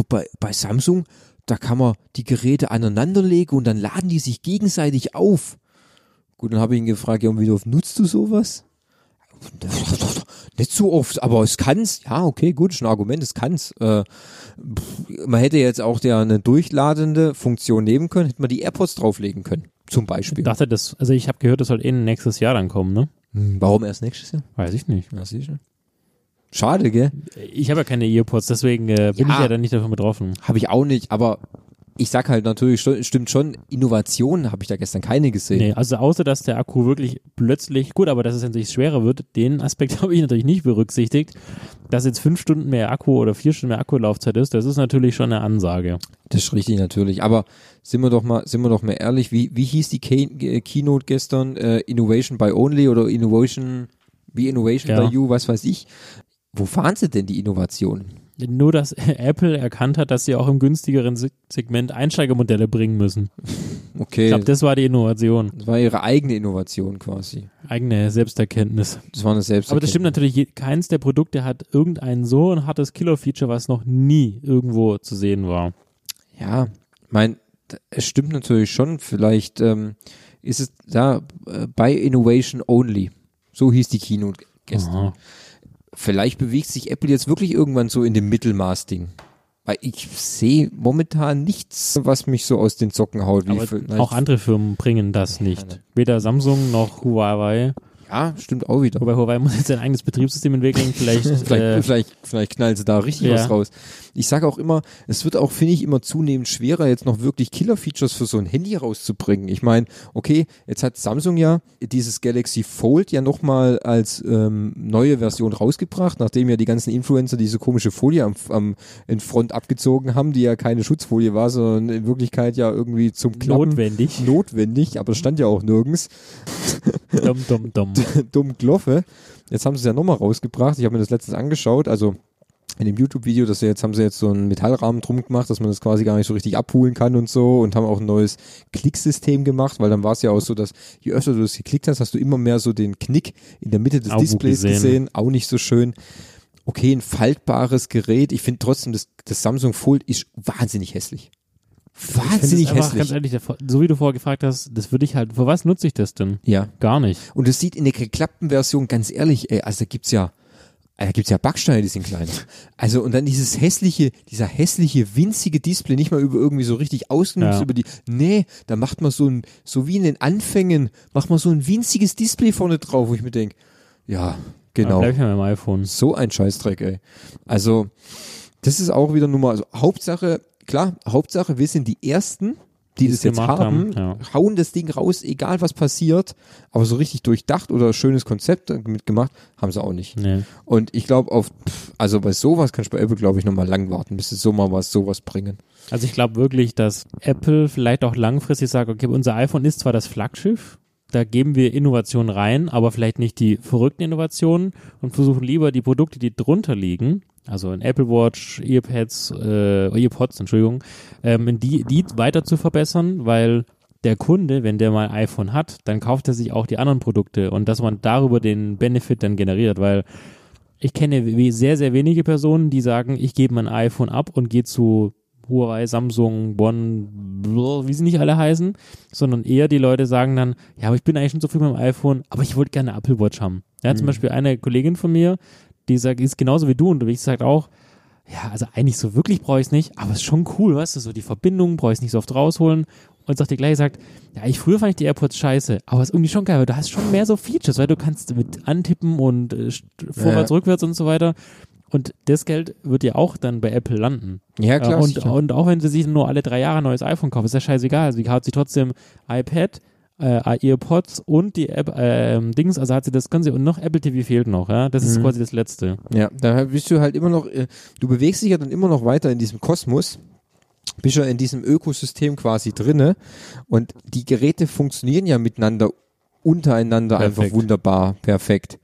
bei Samsung, da kann man die Geräte aneinanderlegen und dann laden die sich gegenseitig auf. Gut, dann habe ich ihn gefragt, ja, und wie oft nutzt du sowas? Nicht so oft, aber es kann's. Ja, okay, gut, ist ein Argument, es kann's. Man hätte jetzt auch eine durchladende Funktion nehmen können, hätte man die AirPods drauflegen können, zum Beispiel. Ich habe gehört, das soll nächstes Jahr dann kommen, ne? Warum erst nächstes Jahr? Weiß ich nicht. Ja, sicher. Schade, gell? Ich habe ja keine AirPods, deswegen bin ich ja dann nicht davon betroffen. Habe ich auch nicht, aber... Ich sag halt natürlich, stimmt schon, Innovationen habe ich da gestern keine gesehen. Nee, also außer, dass der Akku wirklich plötzlich, gut, aber dass es natürlich schwerer wird, den Aspekt habe ich natürlich nicht berücksichtigt, dass jetzt 5 Stunden mehr Akku oder 4 Stunden mehr Akkulaufzeit ist, das ist natürlich schon eine Ansage. Das ist richtig natürlich, aber sind wir doch mal ehrlich, wie hieß die Keynote gestern, Innovation by Only oder Innovation by You, was weiß ich. Wo fahren sie denn die Innovationen? Nur, dass Apple erkannt hat, dass sie auch im günstigeren Segment Einsteigermodelle bringen müssen. Okay. Ich glaube, das war die Innovation. Das war ihre eigene Innovation quasi. Eigene Selbsterkenntnis. Das war eine Selbsterkenntnis. Aber das stimmt natürlich, keins der Produkte hat irgendein so ein hartes Killer-Feature, was noch nie irgendwo zu sehen war. Ja, es stimmt natürlich schon. Vielleicht ist es da by Innovation Only. So hieß die Keynote gestern. Aha. Vielleicht bewegt sich Apple jetzt wirklich irgendwann so in dem Mittelmaß-Ding. Weil ich sehe momentan nichts, was mich so aus den Socken haut. Auch andere Firmen bringen das nicht. Nein. Weder Samsung noch Huawei. Ja, stimmt auch wieder. Wobei Huawei muss jetzt sein eigenes Betriebssystem entwickeln. Vielleicht knallen sie da richtig was raus. Ich sage auch immer, es wird auch, finde ich, immer zunehmend schwerer, jetzt noch wirklich Killer-Features für so ein Handy rauszubringen. Ich meine, okay, jetzt hat Samsung ja dieses Galaxy Fold ja nochmal als neue Version rausgebracht, nachdem ja die ganzen Influencer diese komische Folie in Front abgezogen haben, die ja keine Schutzfolie war, sondern in Wirklichkeit ja irgendwie zum Klappen. Notwendig, aber es stand ja auch nirgends. Dumm Gloffe. Jetzt haben sie es ja nochmal rausgebracht. Ich habe mir das letztens angeschaut. Also in dem YouTube-Video, dass haben sie jetzt so einen Metallrahmen drum gemacht, dass man das quasi gar nicht so richtig abholen kann und so, und haben auch ein neues Klicksystem gemacht, weil dann war es ja auch so, dass je öfter du das geklickt hast, hast du immer mehr so den Knick in der Mitte des Displays gesehen, auch nicht so schön. Okay, ein faltbares Gerät. Ich finde trotzdem, das Samsung Fold ist wahnsinnig hässlich. Wahnsinnig hässlich. Ganz ehrlich, so wie du vorher gefragt hast, das würde ich halt, für was nutze ich das denn? Ja. Gar nicht. Und es sieht in der geklappten Version, ganz ehrlich, ey, also da gibt's ja Backsteine, die sind kleiner. Also, und dann dieser hässliche, winzige Display, nicht mal über irgendwie so richtig ausgenutzt, ja. Da macht man so wie in den Anfängen, macht man so ein winziges Display vorne drauf, wo ich mir denke, ja, genau. Bleib ich mal im iPhone. So ein Scheißdreck, ey. Also, das ist auch wieder nur mal, also Hauptsache, wir sind die Ersten, die das jetzt haben, ja. Hauen das Ding raus, egal was passiert, aber so richtig durchdacht oder schönes Konzept mitgemacht, haben sie auch nicht. Nee. Und ich glaube, bei sowas kannst du bei Apple, glaube ich, nochmal lang warten, bis sie sowas bringen. Also ich glaube wirklich, dass Apple vielleicht auch langfristig sagt, okay, unser iPhone ist zwar das Flaggschiff, da geben wir Innovationen rein, aber vielleicht nicht die verrückten Innovationen und versuchen lieber die Produkte, die drunter liegen, also in Apple Watch, EarPods, die weiter zu verbessern, weil der Kunde, wenn der mal ein iPhone hat, dann kauft er sich auch die anderen Produkte, und dass man darüber den Benefit dann generiert, weil ich kenne sehr, sehr wenige Personen, die sagen, ich gebe mein iPhone ab und gehe zu Huawei, Samsung, One, wie sie nicht alle heißen, sondern eher die Leute sagen dann, ja, aber ich bin eigentlich schon zufrieden mit dem iPhone, aber ich wollte gerne eine Apple Watch haben. Ja, zum Beispiel eine Kollegin von mir, die sagt, ist genauso wie du, und ich sage auch, ja, also eigentlich so wirklich brauche ich es nicht, aber es ist schon cool, weißt du, so die Verbindung, brauche ich es nicht so oft rausholen, und sagt, ja, früher fand ich die AirPods scheiße, aber es ist irgendwie schon geil, weil du hast schon mehr so Features, weil du kannst mit antippen und vorwärts, rückwärts und so weiter. Und das Geld wird ja auch dann bei Apple landen. Ja, klar. Und auch wenn sie sich nur alle 3 Jahre ein neues iPhone kaufen, ist ja scheißegal. Also sie hat sich trotzdem iPad, EarPods und die App, Dings, also hat sie das Ganze, und noch Apple TV fehlt noch, ja. Das ist quasi das Letzte. Ja, da bist du halt immer noch, du bewegst dich ja dann immer noch weiter in diesem Kosmos, bist ja in diesem Ökosystem quasi drinne, und die Geräte funktionieren ja untereinander perfekt. Einfach wunderbar, perfekt.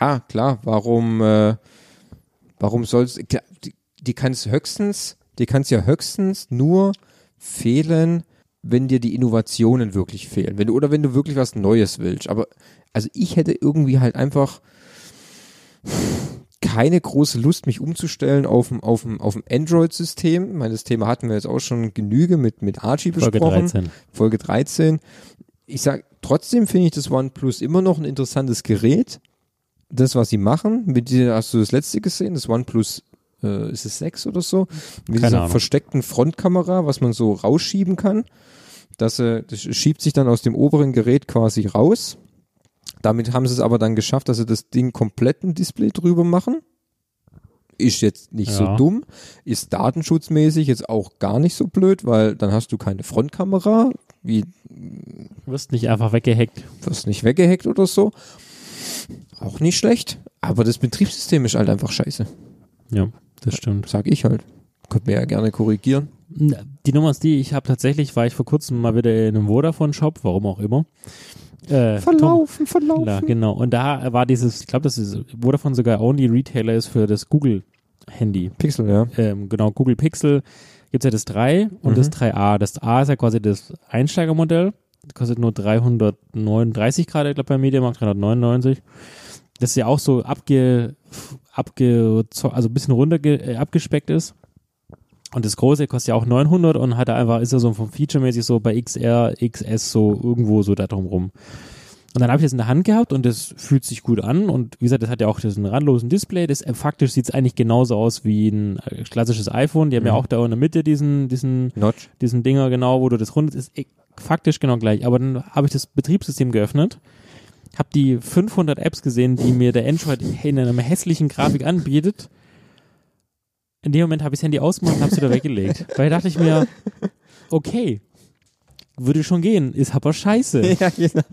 Ja, klar, warum soll's? Die kann's ja höchstens nur fehlen, wenn dir die Innovationen wirklich fehlen, wenn du wirklich was Neues willst. Aber also ich hätte irgendwie halt einfach keine große Lust, mich umzustellen auf dem Android-System. Das Thema hatten wir jetzt auch schon Genüge mit Archie besprochen. Folge 13. Ich sag, trotzdem finde ich das OnePlus immer noch ein interessantes Gerät. Das, was sie machen, hast du das letzte gesehen, das OnePlus, ist es 6 oder so? Mit dieser versteckten Frontkamera, was man so rausschieben kann. Das schiebt sich dann aus dem oberen Gerät quasi raus. Damit haben sie es aber dann geschafft, dass sie das Ding komplett ein Display drüber machen. Ist jetzt nicht so dumm, ist datenschutzmäßig jetzt auch gar nicht so blöd, weil dann hast du keine Frontkamera. Du wirst nicht einfach weggehackt. Wirst nicht weggehackt oder so. Auch nicht schlecht, aber das Betriebssystem ist halt einfach scheiße. Ja, das stimmt. Sag ich halt. Könnt mir ja gerne korrigieren. Die Nummer ist die, war ich vor kurzem mal wieder in einem Vodafone-Shop, warum auch immer. Verlaufen. Ja, genau. Und da war dieses, ich glaube, das ist Vodafone sogar Only Retailer ist für das Google-Handy. Pixel, ja. Genau, Google Pixel. Gibt es ja das 3 und das 3A. Das A ist ja quasi das Einsteigermodell. Das kostet nur 339 gerade, ich glaube, beim Mediamarkt 399. Das ist ja auch so ein bisschen abgespeckt ist. Und das große kostet ja auch 900 und ist ja so vom Feature-mäßig so bei XR, XS so irgendwo so da drum rum. Und dann habe ich das in der Hand gehabt und das fühlt sich gut an, und wie gesagt, das hat ja auch diesen randlosen Display, das faktisch sieht es eigentlich genauso aus wie ein klassisches iPhone, die haben ja auch da in der Mitte diesen Notch, diesen Dinger, genau, wo du das rundest, ist faktisch genau gleich, aber dann habe ich das Betriebssystem geöffnet, habe die 500 Apps gesehen, die mir der Android in einer hässlichen Grafik anbietet. In dem Moment habe ich das Handy ausgemacht und habe es wieder weggelegt, weil dachte ich mir, okay, würde schon gehen, ist aber scheiße. Ja, genau.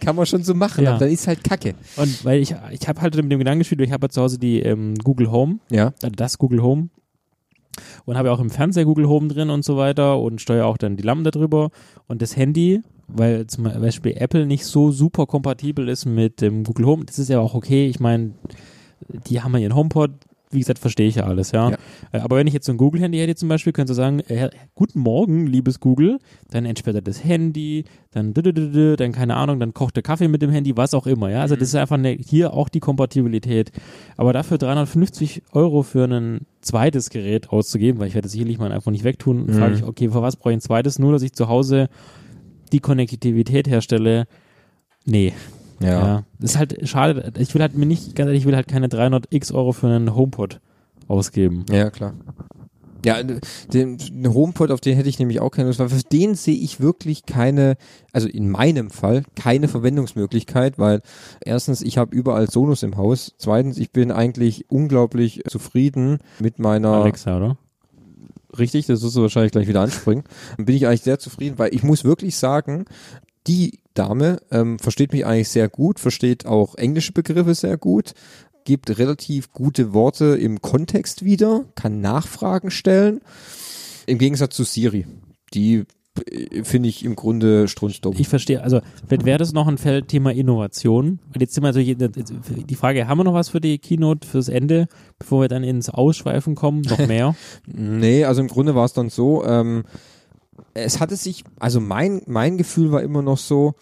Kann man schon so machen, aber dann ist halt Kacke. Und weil ich habe halt mit dem Gedanken gespielt, ich habe zu Hause die Google Home, das Google Home, und habe ja auch im Fernseher Google Home drin und so weiter und steuere auch dann die Lampen darüber, und das Handy, weil zum Beispiel Apple nicht so super kompatibel ist mit dem Google Home, das ist ja auch okay, ich meine, die haben ja ihren HomePod, wie gesagt, verstehe ich ja alles, ja. Aber wenn ich jetzt so ein Google-Handy hätte zum Beispiel, könntest du sagen, guten Morgen, liebes Google, dann entsperrt das Handy, dann keine Ahnung, dann kocht der Kaffee mit dem Handy, was auch immer, ja. Also das ist einfach hier auch die Kompatibilität. Aber dafür 350 € für ein zweites Gerät auszugeben, weil ich werde sicherlich mein iPhone nicht wegtun und frage ich, okay, für was brauche ich ein zweites? Nur, dass ich zu Hause die Konnektivität herstelle? Nee. Ja. Das ist halt schade. Ich will halt mir nicht, ganz ehrlich, ich will halt keine 300 € für einen HomePod ausgeben. Ja, klar. Ja, den HomePod, auf den hätte ich nämlich auch keine Lust, weil für den sehe ich wirklich keine, also in meinem Fall, keine Verwendungsmöglichkeit, weil erstens, ich habe überall Sonos im Haus, zweitens, ich bin eigentlich unglaublich zufrieden mit meiner Alexa, oder? Richtig, das wirst du wahrscheinlich gleich wieder anspringen. Bin ich eigentlich sehr zufrieden, weil ich muss wirklich sagen, die Dame versteht mich eigentlich sehr gut, versteht auch englische Begriffe sehr gut, gibt relativ gute Worte im Kontext wieder, kann Nachfragen stellen. Im Gegensatz zu Siri, die finde ich im Grunde strunzdumm. Ich verstehe, also wäre das noch ein Feld Thema Innovation? Und jetzt sind wir natürlich, die Frage, haben wir noch was für die Keynote, fürs Ende, bevor wir dann ins Ausschweifen kommen, noch mehr? Nee, also im Grunde war es dann so, es hatte sich, also mein Gefühl war immer noch so,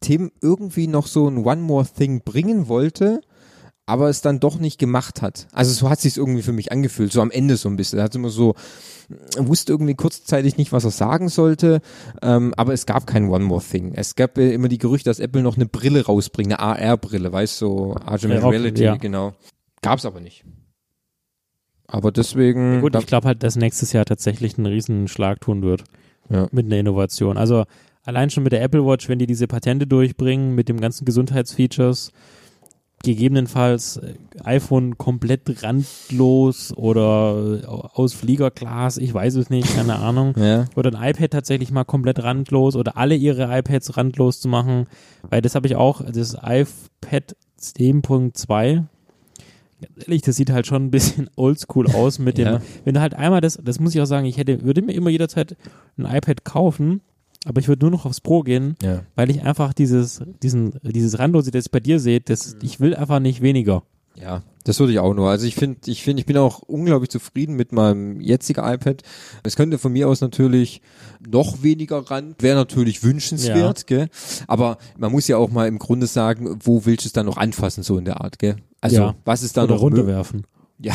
Tim irgendwie noch so ein One More Thing bringen wollte, aber es dann doch nicht gemacht hat. Also so hat es sich irgendwie für mich angefühlt, so am Ende so ein bisschen. Er hat immer so, wusste irgendwie kurzzeitig nicht, was er sagen sollte, aber es gab kein One More Thing. Es gab immer die Gerüchte, dass Apple noch eine Brille rausbringt, eine AR-Brille, weißt du, so Augmented Reality, ja. Genau. Gab es aber nicht. Aber deswegen... Ja gut, ich glaube halt, dass nächstes Jahr tatsächlich einen riesen Schlag tun wird. Ja. Mit einer Innovation. Also allein schon mit der Apple Watch, wenn die diese Patente durchbringen, mit dem ganzen Gesundheitsfeatures, gegebenenfalls iPhone komplett randlos oder aus Fliegerglas, ich weiß es nicht, keine Ahnung. Ja. Oder ein iPad tatsächlich mal komplett randlos oder alle ihre iPads randlos zu machen, weil das habe ich auch, das iPad 10.2, ehrlich, das sieht halt schon ein bisschen oldschool aus mit dem, wenn du halt einmal das muss ich auch sagen, würde mir immer jederzeit ein iPad kaufen, aber ich würde nur noch aufs Pro gehen, weil ich einfach dieses Randlose, das ich bei dir sehe, ich will einfach nicht weniger. Ja, das würde ich auch nur. Also ich bin auch unglaublich zufrieden mit meinem jetzigen iPad. Es könnte von mir aus natürlich noch weniger Rand, wäre natürlich wünschenswert, gell? Aber man muss ja auch mal im Grunde sagen, wo willst du es dann noch anfassen, so in der Art, gell? Also was ist da noch? Oder runterwerfen. Ja.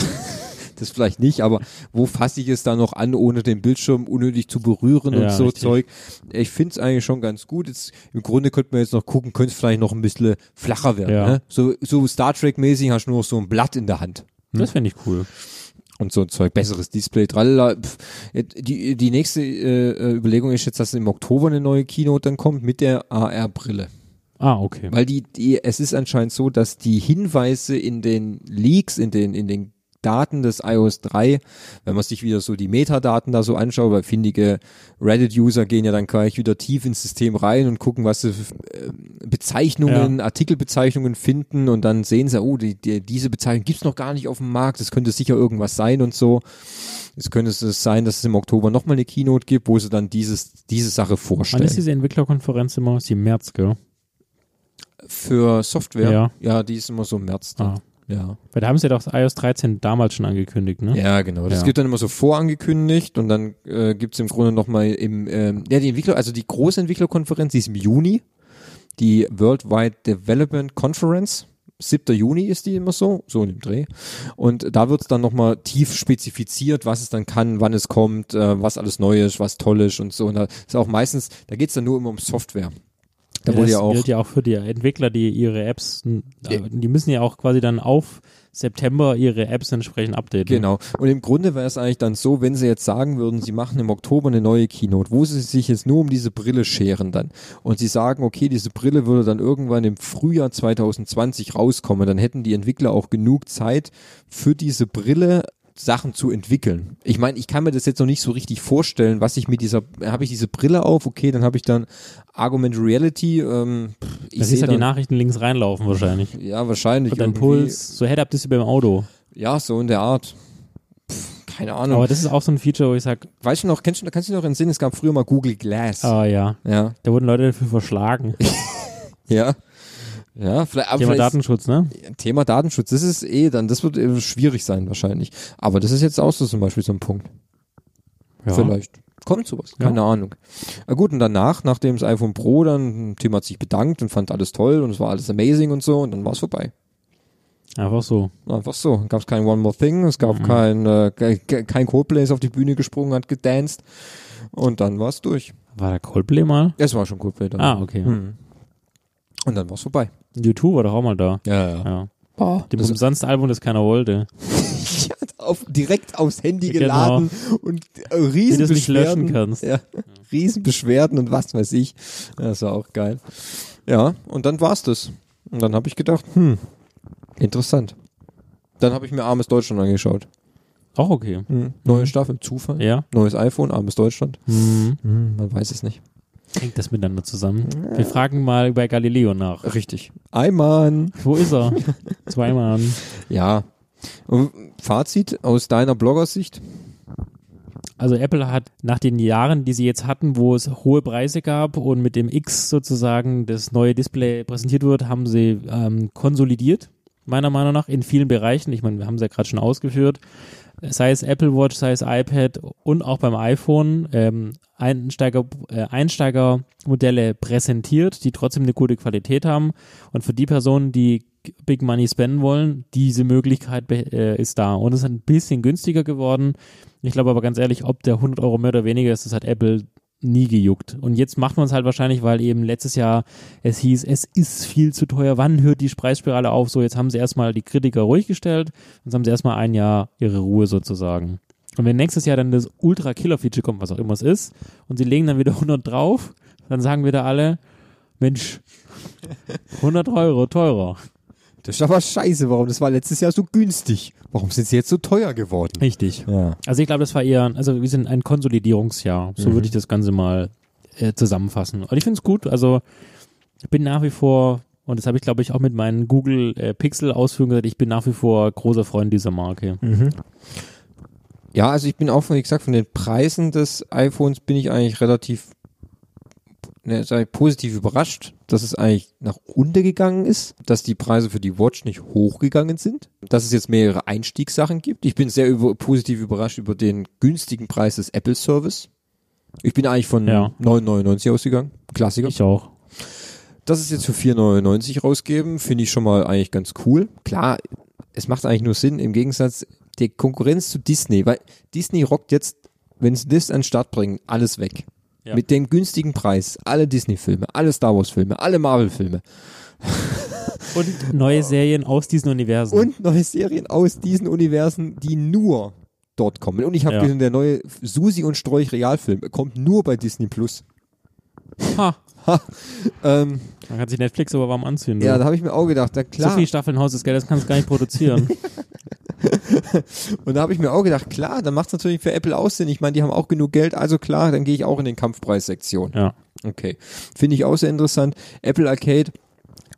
Das vielleicht nicht, aber wo fasse ich es da noch an, ohne den Bildschirm unnötig zu berühren und so richtig. Zeug. Ich finde es eigentlich schon ganz gut. Jetzt, im Grunde könnte man jetzt noch gucken, könnte es vielleicht noch ein bisschen flacher werden. Ja. Ne? So Star Trek-mäßig hast du nur noch so ein Blatt in der Hand. Hm? Das fände ich cool. Und so ein Zeug, besseres Display, tralala. Die nächste Überlegung ist jetzt, dass im Oktober eine neue Keynote dann kommt mit der AR-Brille. Ah, okay. Weil es ist anscheinend so, dass die Hinweise in den Leaks, in den Daten des iOS 3, wenn man sich wieder so die Metadaten da so anschaut, weil findige Reddit-User gehen ja dann gleich wieder tief ins System rein und gucken, was sie Bezeichnungen, Artikelbezeichnungen finden und dann sehen sie, oh, diese Bezeichnung gibt's noch gar nicht auf dem Markt, das könnte sicher irgendwas sein und so. Jetzt könnte es sein, dass es im Oktober nochmal eine Keynote gibt, wo sie dann diese Sache vorstellen. Wann ist diese Entwicklerkonferenz immer? Ist die im März, gell? Für Software? Ja, die ist immer so im März dann. Ah. Ja. Weil da haben sie ja doch iOS 13 damals schon angekündigt, ne? Ja, genau. Das gibt dann immer so vorangekündigt und dann gibt es im Grunde nochmal die große Entwicklerkonferenz, die ist im Juni, die Worldwide Development Conference, 7. Juni ist die immer so in dem Dreh. Und da wird es dann nochmal tief spezifiziert, was es dann kann, wann es kommt, was alles neu ist, was toll ist und so. Und da ist auch meistens, da geht es dann nur immer um Software. Da das gilt ja auch für die Entwickler, die ihre Apps, die müssen ja auch quasi dann auf September ihre Apps entsprechend updaten. Genau. Und im Grunde wäre es eigentlich dann so, wenn sie jetzt sagen würden, sie machen im Oktober eine neue Keynote, wo sie sich jetzt nur um diese Brille scheren dann. Und sie sagen, okay, diese Brille würde dann irgendwann im Frühjahr 2020 rauskommen. Dann hätten die Entwickler auch genug Zeit für diese Brille Sachen zu entwickeln. Ich meine, ich kann mir das jetzt noch nicht so richtig vorstellen, was ich mit habe ich diese Brille auf, okay, dann habe ich dann Augmented Reality. Das ist ja die Nachrichten links reinlaufen wahrscheinlich. Ja, wahrscheinlich. Und dann Puls, so Head-Up-Display beim Auto. Ja, so in der Art. Keine Ahnung. Aber das ist auch so ein Feature, wo ich sage... Weißt du noch, kannst du dich noch entsinnen, es gab früher mal Google Glass. Ah, ja. Da wurden Leute dafür verschlagen. Ja. Ja, vielleicht, aber Thema Datenschutz, ne? Thema Datenschutz, das ist eh dann, das wird schwierig sein wahrscheinlich. Aber das ist jetzt auch so zum Beispiel so ein Punkt. Ja. Vielleicht kommt sowas, keine Ahnung. Na gut, und danach, nachdem das iPhone Pro dann, Tim hat sich bedankt und fand alles toll und es war alles amazing und so und dann war es vorbei. Einfach so. Einfach so. Gab es kein One More Thing, es gab kein Coldplay, ist auf die Bühne gesprungen, hat gedanced und dann war es durch. War da Coldplay mal? Es war schon Coldplay da. Ah, okay. Mhm. Und dann war es vorbei. U2 war doch auch mal da. Ja. Boah, dem umsonst Album, das keiner wollte. Direkt aufs Handy geladen und Riesenbeschwerden. Wie du nicht löschen kannst. Ja. Riesenbeschwerden und was weiß ich. Das war auch geil. Ja, und dann war's das. Und dann habe ich gedacht, interessant. Dann habe ich mir Armes Deutschland angeschaut. Auch okay. Mhm. Neue Staffel, Zufall. Ja. Neues iPhone, Armes Deutschland. Mhm. Man weiß es nicht. Hängt das miteinander zusammen? Ja. Wir fragen mal bei Galileo nach. Richtig. Eimann. Wo ist er? Zweimann. Ja. Und Fazit aus deiner Bloggersicht? Also Apple hat nach den Jahren, die sie jetzt hatten, wo es hohe Preise gab und mit dem X sozusagen das neue Display präsentiert wird, haben sie konsolidiert, meiner Meinung nach, in vielen Bereichen. Ich meine, wir haben es ja gerade schon ausgeführt. Sei es Apple Watch, sei es iPad und auch beim iPhone Einsteigermodelle präsentiert, die trotzdem eine gute Qualität haben. Und für die Personen, die Big Money spenden wollen, diese Möglichkeit ist da. Und es ist ein bisschen günstiger geworden. Ich glaube aber ganz ehrlich, ob der 100 Euro mehr oder weniger ist, das hat Apple nie gejuckt. Und jetzt macht man es halt wahrscheinlich, weil eben letztes Jahr es hieß, es ist viel zu teuer, wann hört die Preisspirale auf? So, jetzt haben sie erstmal die Kritiker ruhig gestellt, jetzt haben sie erstmal ein Jahr ihre Ruhe sozusagen. Und wenn nächstes Jahr dann das Ultra-Killer-Feature kommt, was auch immer es ist, und sie legen dann wieder 100 drauf, dann sagen wieder alle, Mensch, 100 Euro teurer. Das ist aber scheiße, warum? Das war letztes Jahr so günstig. Warum sind sie jetzt so teuer geworden? Richtig. Ja. Also ich glaube, das war eher, also wir sind ein Konsolidierungsjahr. So würde ich das Ganze mal zusammenfassen. Und ich finde es gut. Also ich bin nach wie vor, und das habe ich glaube ich auch mit meinen Google Pixel-Ausführungen gesagt, ich bin nach wie vor großer Freund dieser Marke. Mhm. Ja, also ich bin auch, wie gesagt, von den Preisen des iPhones bin ich eigentlich relativ positiv überrascht, dass es eigentlich nach unten gegangen ist, dass die Preise für die Watch nicht hochgegangen sind, dass es jetzt mehrere Einstiegssachen gibt. Ich bin sehr positiv überrascht über den günstigen Preis des Apple Service. Ich bin eigentlich von 9,99 ausgegangen. Klassiker. Ich auch. Dass es jetzt für 4,99 rausgeben, finde ich schon mal eigentlich ganz cool. Klar, es macht eigentlich nur Sinn, im Gegensatz der Konkurrenz zu Disney, weil Disney rockt jetzt, wenn sie das an den Start bringen, alles weg. Ja. Mit dem günstigen Preis, alle Disney-Filme, alle Star-Wars-Filme, alle Marvel-Filme. Und neue Serien aus diesen Universen. Und neue Serien aus diesen Universen, die nur dort kommen. Und ich habe gesehen, der neue Susi und Strolch Realfilm kommt nur bei Disney Plus. Man kann sich Netflix aber warm anziehen. Ja, da habe ich mir auch gedacht, na klar. So viele Staffeln Haus des Geldes kannst du gar nicht produzieren. Und da habe ich mir auch gedacht, klar, dann macht es natürlich für Apple auch Sinn. Ich meine, die haben auch genug Geld, also klar, dann gehe ich auch in den Kampfpreissektion. Ja. Okay. Finde ich auch sehr interessant. Apple Arcade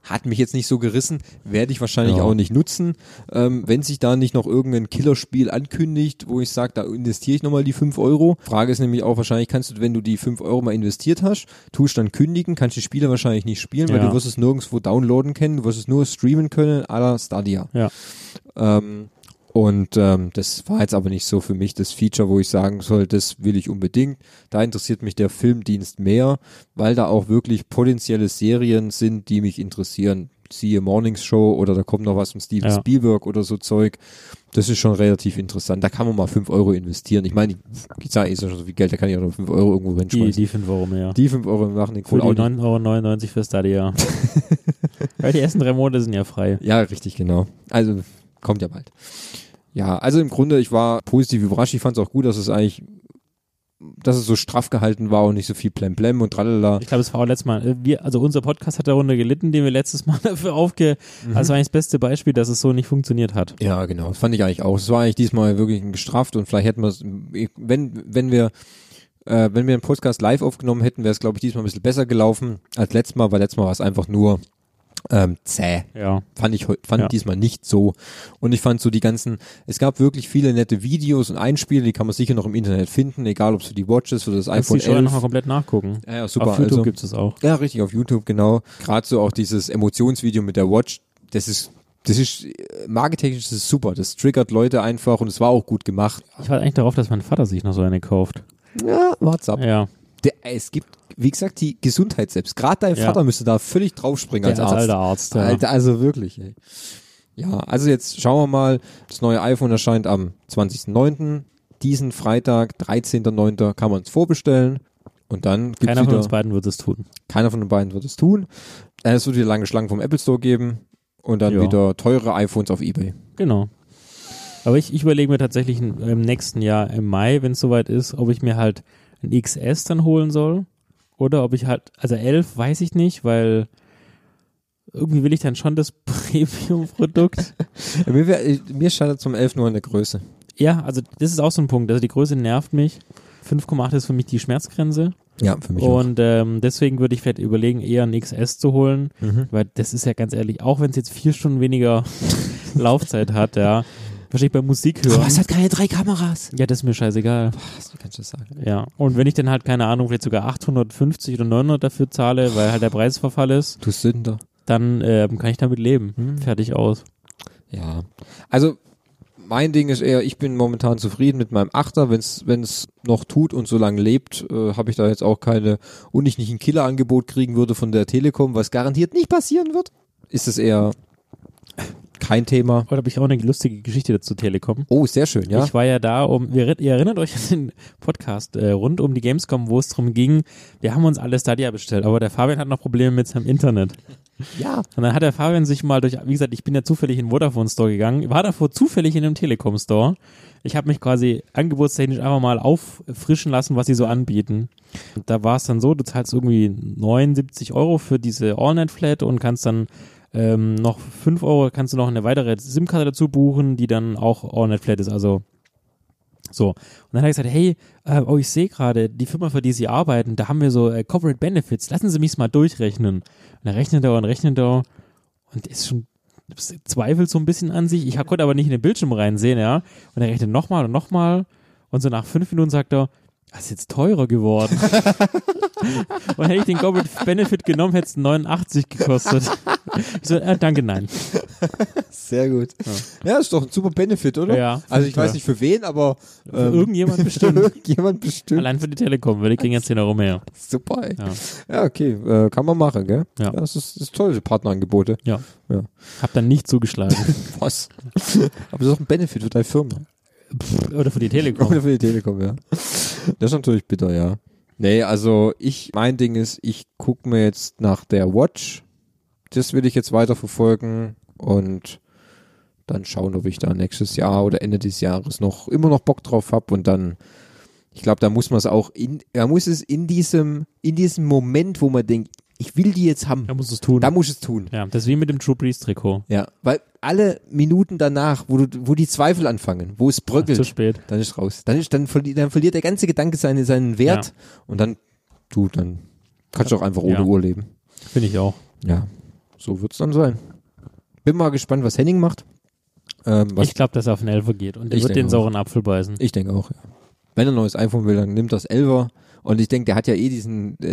hat mich jetzt nicht so gerissen, werde ich wahrscheinlich auch nicht nutzen. Wenn sich da nicht noch irgendein Killerspiel ankündigt, wo ich sage, da investiere ich nochmal die 5 Euro. Frage ist nämlich auch, wahrscheinlich kannst du, wenn du die 5 Euro mal investiert hast, tust dann kündigen, kannst die Spiele wahrscheinlich nicht spielen, weil du wirst es nirgendwo downloaden können, du wirst es nur streamen können, à la Stadia. Ja. Und das war jetzt aber nicht so für mich das Feature, wo ich sagen soll, das will ich unbedingt. Da interessiert mich der Filmdienst mehr, weil da auch wirklich potenzielle Serien sind, die mich interessieren. Siehe Morning Show oder da kommt noch was von Steven Spielberg oder so Zeug. Das ist schon relativ interessant. Da kann man mal 5 Euro investieren. Ich meine, die Zahl ist ja schon so viel Geld, da kann ich auch noch 5 Euro irgendwo reinschmeißen. Die 5 Euro mehr. Die 5 Euro machen den cool. Für die 9,99 Euro für Stadia. Weil die ersten 3 Monate sind ja frei. Ja, richtig, genau. Also kommt ja bald. Ja, also im Grunde, ich war positiv überrascht. Ich fand es auch gut, dass es so straff gehalten war und nicht so viel Plemplem und tralala. Ich glaube, es war auch letztes Mal, unser Podcast hat darunter gelitten, den wir letztes Mal dafür also eigentlich das beste Beispiel, dass es so nicht funktioniert hat. Ja, genau. Das fand ich eigentlich auch. Es war eigentlich diesmal wirklich gestrafft und vielleicht hätten wir es, wenn wir einen Podcast live aufgenommen hätten, wäre es, glaube ich, diesmal ein bisschen besser gelaufen als letztes Mal, weil letztes Mal war es einfach nur zäh. Ja. Fand ich diesmal nicht so. Und ich fand so die ganzen, es gab wirklich viele nette Videos und Einspiele, die kann man sicher noch im Internet finden, egal ob es für die Watch ist oder das iPhone 11. Kannst du die schon noch mal komplett nachgucken. Ja, super. Auf YouTube gibt es auch. Ja, richtig, auf YouTube, genau. Gerade so auch dieses Emotionsvideo mit der Watch, das ist marketingtechnisch, das ist super. Das triggert Leute einfach und es war auch gut gemacht. Ich warte eigentlich darauf, dass mein Vater sich noch so eine kauft. Ja, what's up. Ja. Es gibt, wie gesagt, die Gesundheit selbst. Gerade dein Vater müsste da völlig draufspringen als Arzt. Alter Arzt, ja. Alter, also wirklich, ey. Ja, also jetzt schauen wir mal. Das neue iPhone erscheint am 20.09. Diesen Freitag, 13.09. kann man es vorbestellen. Und dann gibt's keiner von uns beiden wird es tun. Keiner von den beiden wird es tun. Es wird wieder lange Schlangen vom Apple Store geben. Und dann wieder teure iPhones auf eBay. Genau. Aber ich überlege mir tatsächlich im nächsten Jahr, im Mai, wenn es soweit ist, ob ich mir halt ein XS dann holen soll. Oder ob ich halt, also 11 weiß ich nicht, weil irgendwie will ich dann schon das Premium-Produkt. Mir scheitert zum 11 nur an der Größe. Ja, also das ist auch so ein Punkt. Also die Größe nervt mich. 5,8 ist für mich die Schmerzgrenze. Ja, für mich auch. Und deswegen würde ich vielleicht überlegen, eher ein XS zu holen, weil das ist ja ganz ehrlich, auch wenn es jetzt 4 Stunden weniger Laufzeit hat, ja, wahrscheinlich bei Musik hören. Aber es hat keine 3 Kameras. Ja, das ist mir scheißegal. Boah, das kannst du sagen. Ja, und wenn ich dann halt, keine Ahnung, vielleicht sogar 850 oder 900 dafür zahle, weil halt der Preisverfall ist, du Sünder, dann kann ich damit leben. Fertig aus. Ja, also mein Ding ist eher, ich bin momentan zufrieden mit meinem 8er, wenn es noch tut und so lange lebt, habe ich da jetzt auch keine, und ich nicht ein Killer-Angebot kriegen würde von der Telekom, was garantiert nicht passieren wird, ist es eher kein Thema. Heute habe ich auch eine lustige Geschichte dazu Telekom. Oh, sehr schön, ja. Ich war ja da, ihr erinnert euch an den Podcast rund um die Gamescom, wo es darum ging, wir haben uns alle Stadia bestellt, aber der Fabian hat noch Probleme mit seinem Internet. Ja. Und dann hat der Fabian sich mal durch, wie gesagt, ich bin ja zufällig in den Vodafone-Store gegangen, war davor zufällig in einem Telekom-Store. Ich habe mich quasi angebotstechnisch einfach mal auffrischen lassen, was sie so anbieten. Und da war es dann so, du zahlst irgendwie 79 € für diese All-Net-Flat und kannst dann noch 5 € kannst du noch eine weitere SIM-Karte dazu buchen, die dann auch All-Net Flat ist, also so. Und dann hat er gesagt, hey, ich sehe gerade, die Firma, für die sie arbeiten, da haben wir so Corporate Benefits, lassen Sie mich mal durchrechnen. Und dann rechnet er und ist schon, zweifelt so ein bisschen an sich, ich konnte aber nicht in den Bildschirm reinsehen, ja, und er rechnet nochmal und so nach 5 Minuten sagt er, das ist jetzt teurer geworden. Und hätte ich den Corporate Benefit genommen, hätte es 89 gekostet. Ich so, danke, nein. Sehr gut. Ja, ist doch ein super Benefit, oder? Ja. Also ich weiß nicht für wen, aber für irgendjemand bestimmt. Allein für die Telekom, weil die kriegen jetzt 10 € mehr. Super, ey. Ja, okay. Kann man machen, gell? Ja. Das ist toll, die Partnerangebote. Ja. Hab dann nicht zugeschlagen. Was? Aber das ist doch ein Benefit für deine Firma. Oder für die Telekom. Oder für die Telekom, ja. Das ist natürlich bitter, ja. Nee, also mein Ding ist, ich gucke mir jetzt nach der Watch. Das will ich jetzt weiter verfolgen und dann schauen, ob ich da nächstes Jahr oder Ende des Jahres noch immer noch Bock drauf habe und dann, ich glaube, da muss man es auch in diesem Moment, wo man denkt, ich will die jetzt haben. Da muss es tun. Ja, das ist wie mit dem Drew Brees-Trikot. Ja, weil alle Minuten danach, wo die Zweifel anfangen, wo es bröckelt, zu spät. Dann ist raus. Dann verliert der ganze Gedanke seinen Wert und dann kannst du auch einfach ohne Uhr leben. Finde ich auch. Ja, so wird es dann sein. Bin mal gespannt, was Henning macht. Ich glaube, dass er auf den Elfer geht und er wird den sauren Apfel beißen. Ich denke auch, ja. Wenn er ein neues iPhone will, dann nimmt das Elfer. Und ich denke, der hat ja der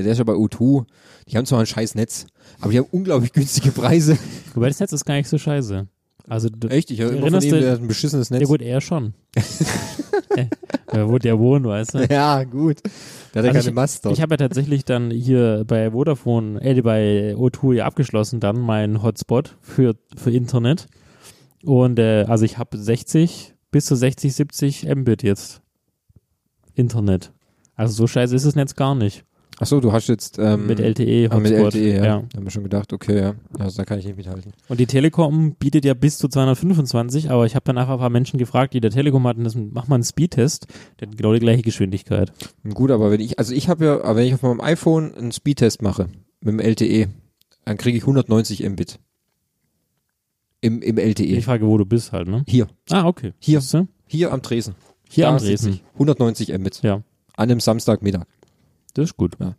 ist ja bei O2, die haben zwar ein scheiß Netz, aber die haben unglaublich günstige Preise. Wobei das Netz ist gar nicht so scheiße. Also, echt? Ich erinnere mich, der hat ein beschissenes Netz. Ja gut, er schon. Wo der wohnt, weißt du. Ja, gut. Der hat ja keine Mast dort. Ich habe ja tatsächlich dann hier bei Vodafone, bei O2 ja abgeschlossen dann meinen Hotspot für Internet. Und also ich habe bis zu 60, 70 Mbit jetzt Internet. Also so scheiße ist das Netz gar nicht. Achso, du hast jetzt mit LTE Hotspot. Mit LTE, ja. Haben wir schon gedacht, okay, ja. Also da kann ich nicht mithalten. Und die Telekom bietet ja bis zu 225, aber ich habe danach ein paar Menschen gefragt, die der Telekom hatten, mach mal einen Speedtest, der hat genau die gleiche Geschwindigkeit. Gut, aber wenn ich auf meinem iPhone einen Speedtest mache, mit dem LTE, dann kriege ich 190 Mbit. Im LTE. Ich frage, wo du bist halt, ne? Hier. Ah, okay. Hier am Tresen. Hier am Tresen. 190 Mbit. Ja. An einem Samstagmittag. Das ist gut. Ja.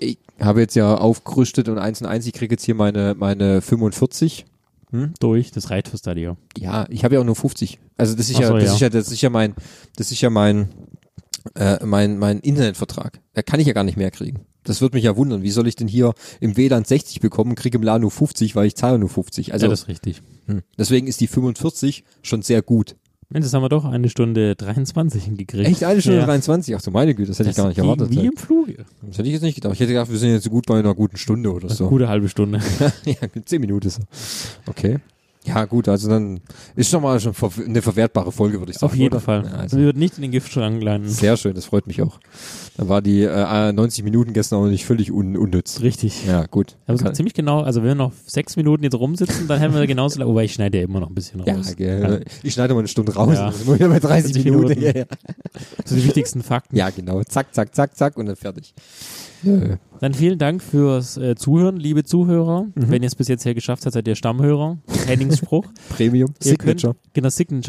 ich habe jetzt ja aufgerüstet und 1 und 1, ich kriege jetzt hier meine 45. Durch, das reicht fürs Stadio. Ja, ich habe ja auch nur 50. Also das ist mein Internetvertrag. Da kann ich ja gar nicht mehr kriegen. Das würde mich ja wundern. Wie soll ich denn hier im WLAN 60 bekommen, kriege im LAN nur 50, weil ich zahle nur 50. Also, ja, das ist richtig. Deswegen ist die 45 schon sehr gut. Mensch, das haben wir doch 1:23 hingekriegt. Echt, 1:23? Ach so, meine Güte, das hätte ich gar nicht erwartet. Wie im Fluge. Das hätte ich jetzt nicht gedacht. Ich hätte gedacht, wir sind jetzt gut bei einer guten Stunde oder so. Eine gute halbe Stunde. Ja, 10 Minuten so. Okay. Ja, gut, also dann ist schon mal eine verwertbare Folge, würde ich sagen. Auf jeden Fall. Ja, also. Wir würden nicht in den Giftschrank landen. Sehr schön, das freut mich auch. Dann war die 90 Minuten gestern auch nicht völlig unnütz. Richtig. Ja, gut. Also ziemlich genau, also wenn wir noch 6 Minuten jetzt rumsitzen, dann haben wir genauso, wobei ich schneide ja immer noch ein bisschen raus. Ja, gell. Ich schneide mal eine Stunde raus, ja. Also nur wieder bei 30 Minuten. Ja, ja. So die wichtigsten Fakten. Ja, genau. Zack, zack, zack, zack und dann fertig. Ja. Dann vielen Dank fürs Zuhören, liebe Zuhörer. Wenn ihr es bis jetzt hier geschafft habt, seid ihr Stammhörer. Trainingsspruch. Premium. Signature.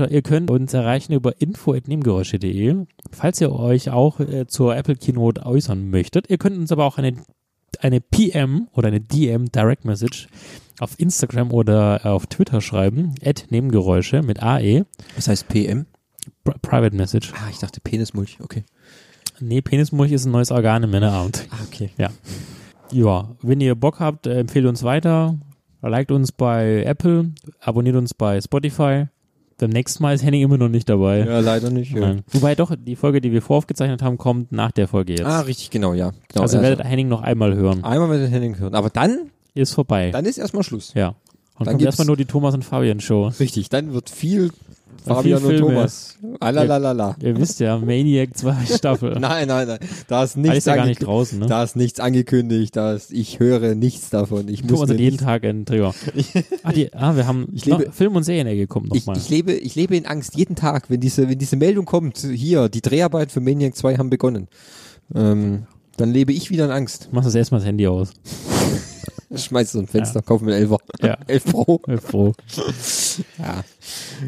Ihr könnt uns erreichen über info@nebengeräusche.de. Falls ihr euch auch zur Apple Keynote äußern möchtet. Ihr könnt uns aber auch eine PM oder eine DM, Direct Message, auf Instagram oder auf Twitter schreiben. @nebengeräusche mit AE. Was heißt PM? Private Message. Ah, ich dachte Penismulch. Okay. Nee, Penismulch ist ein neues Organ im Männerabend. Ah, okay. Ja, wenn ihr Bock habt, empfehlt uns weiter, liked uns bei Apple, abonniert uns bei Spotify. Beim nächsten Mal ist Henning immer noch nicht dabei. Ja, leider nicht. Ja. Wobei doch, die Folge, die wir voraufgezeichnet haben, kommt nach der Folge jetzt. Ah, richtig, genau, ja. Genau, also werdet Henning noch einmal hören. Einmal werdet Henning hören, aber dann ist vorbei. Dann ist erstmal Schluss. Ja, und dann kommt erstmal nur die Thomas- und Fabian-Show. Richtig, dann wird viel... Fabian und Thomas. Alalalala. Ihr wisst ja, Maniac 2 Staffel. Nein. Da ist nichts ist ja gar nicht draußen, ne? Da ist nichts angekündigt. Ich höre nichts davon. Thomas hat jeden Tag einen Trigger. Wir haben Film- und Serienecke kommt nochmal. Ich lebe in Angst jeden Tag, wenn diese Meldung kommt, hier, die Dreharbeiten für Maniac 2 haben begonnen. Dann lebe ich wieder in Angst. Mach das erstmal das Handy aus. Schmeißt so ein Fenster, kauf mir 11er. Ja. 11 Pro. 11 Pro. Ja.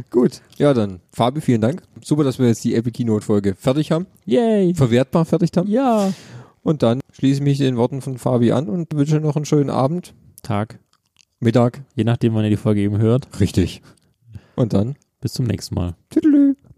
Gut. Ja, dann, Fabi, vielen Dank. Super, dass wir jetzt die Apple Keynote-Folge fertig haben. Yay. Verwertbar fertig haben. Ja. Und dann schließe ich mich den Worten von Fabi an und wünsche noch einen schönen Abend. Tag. Mittag. Je nachdem, wann ihr die Folge eben hört. Richtig. Und dann? Bis zum nächsten Mal. Tüdelü.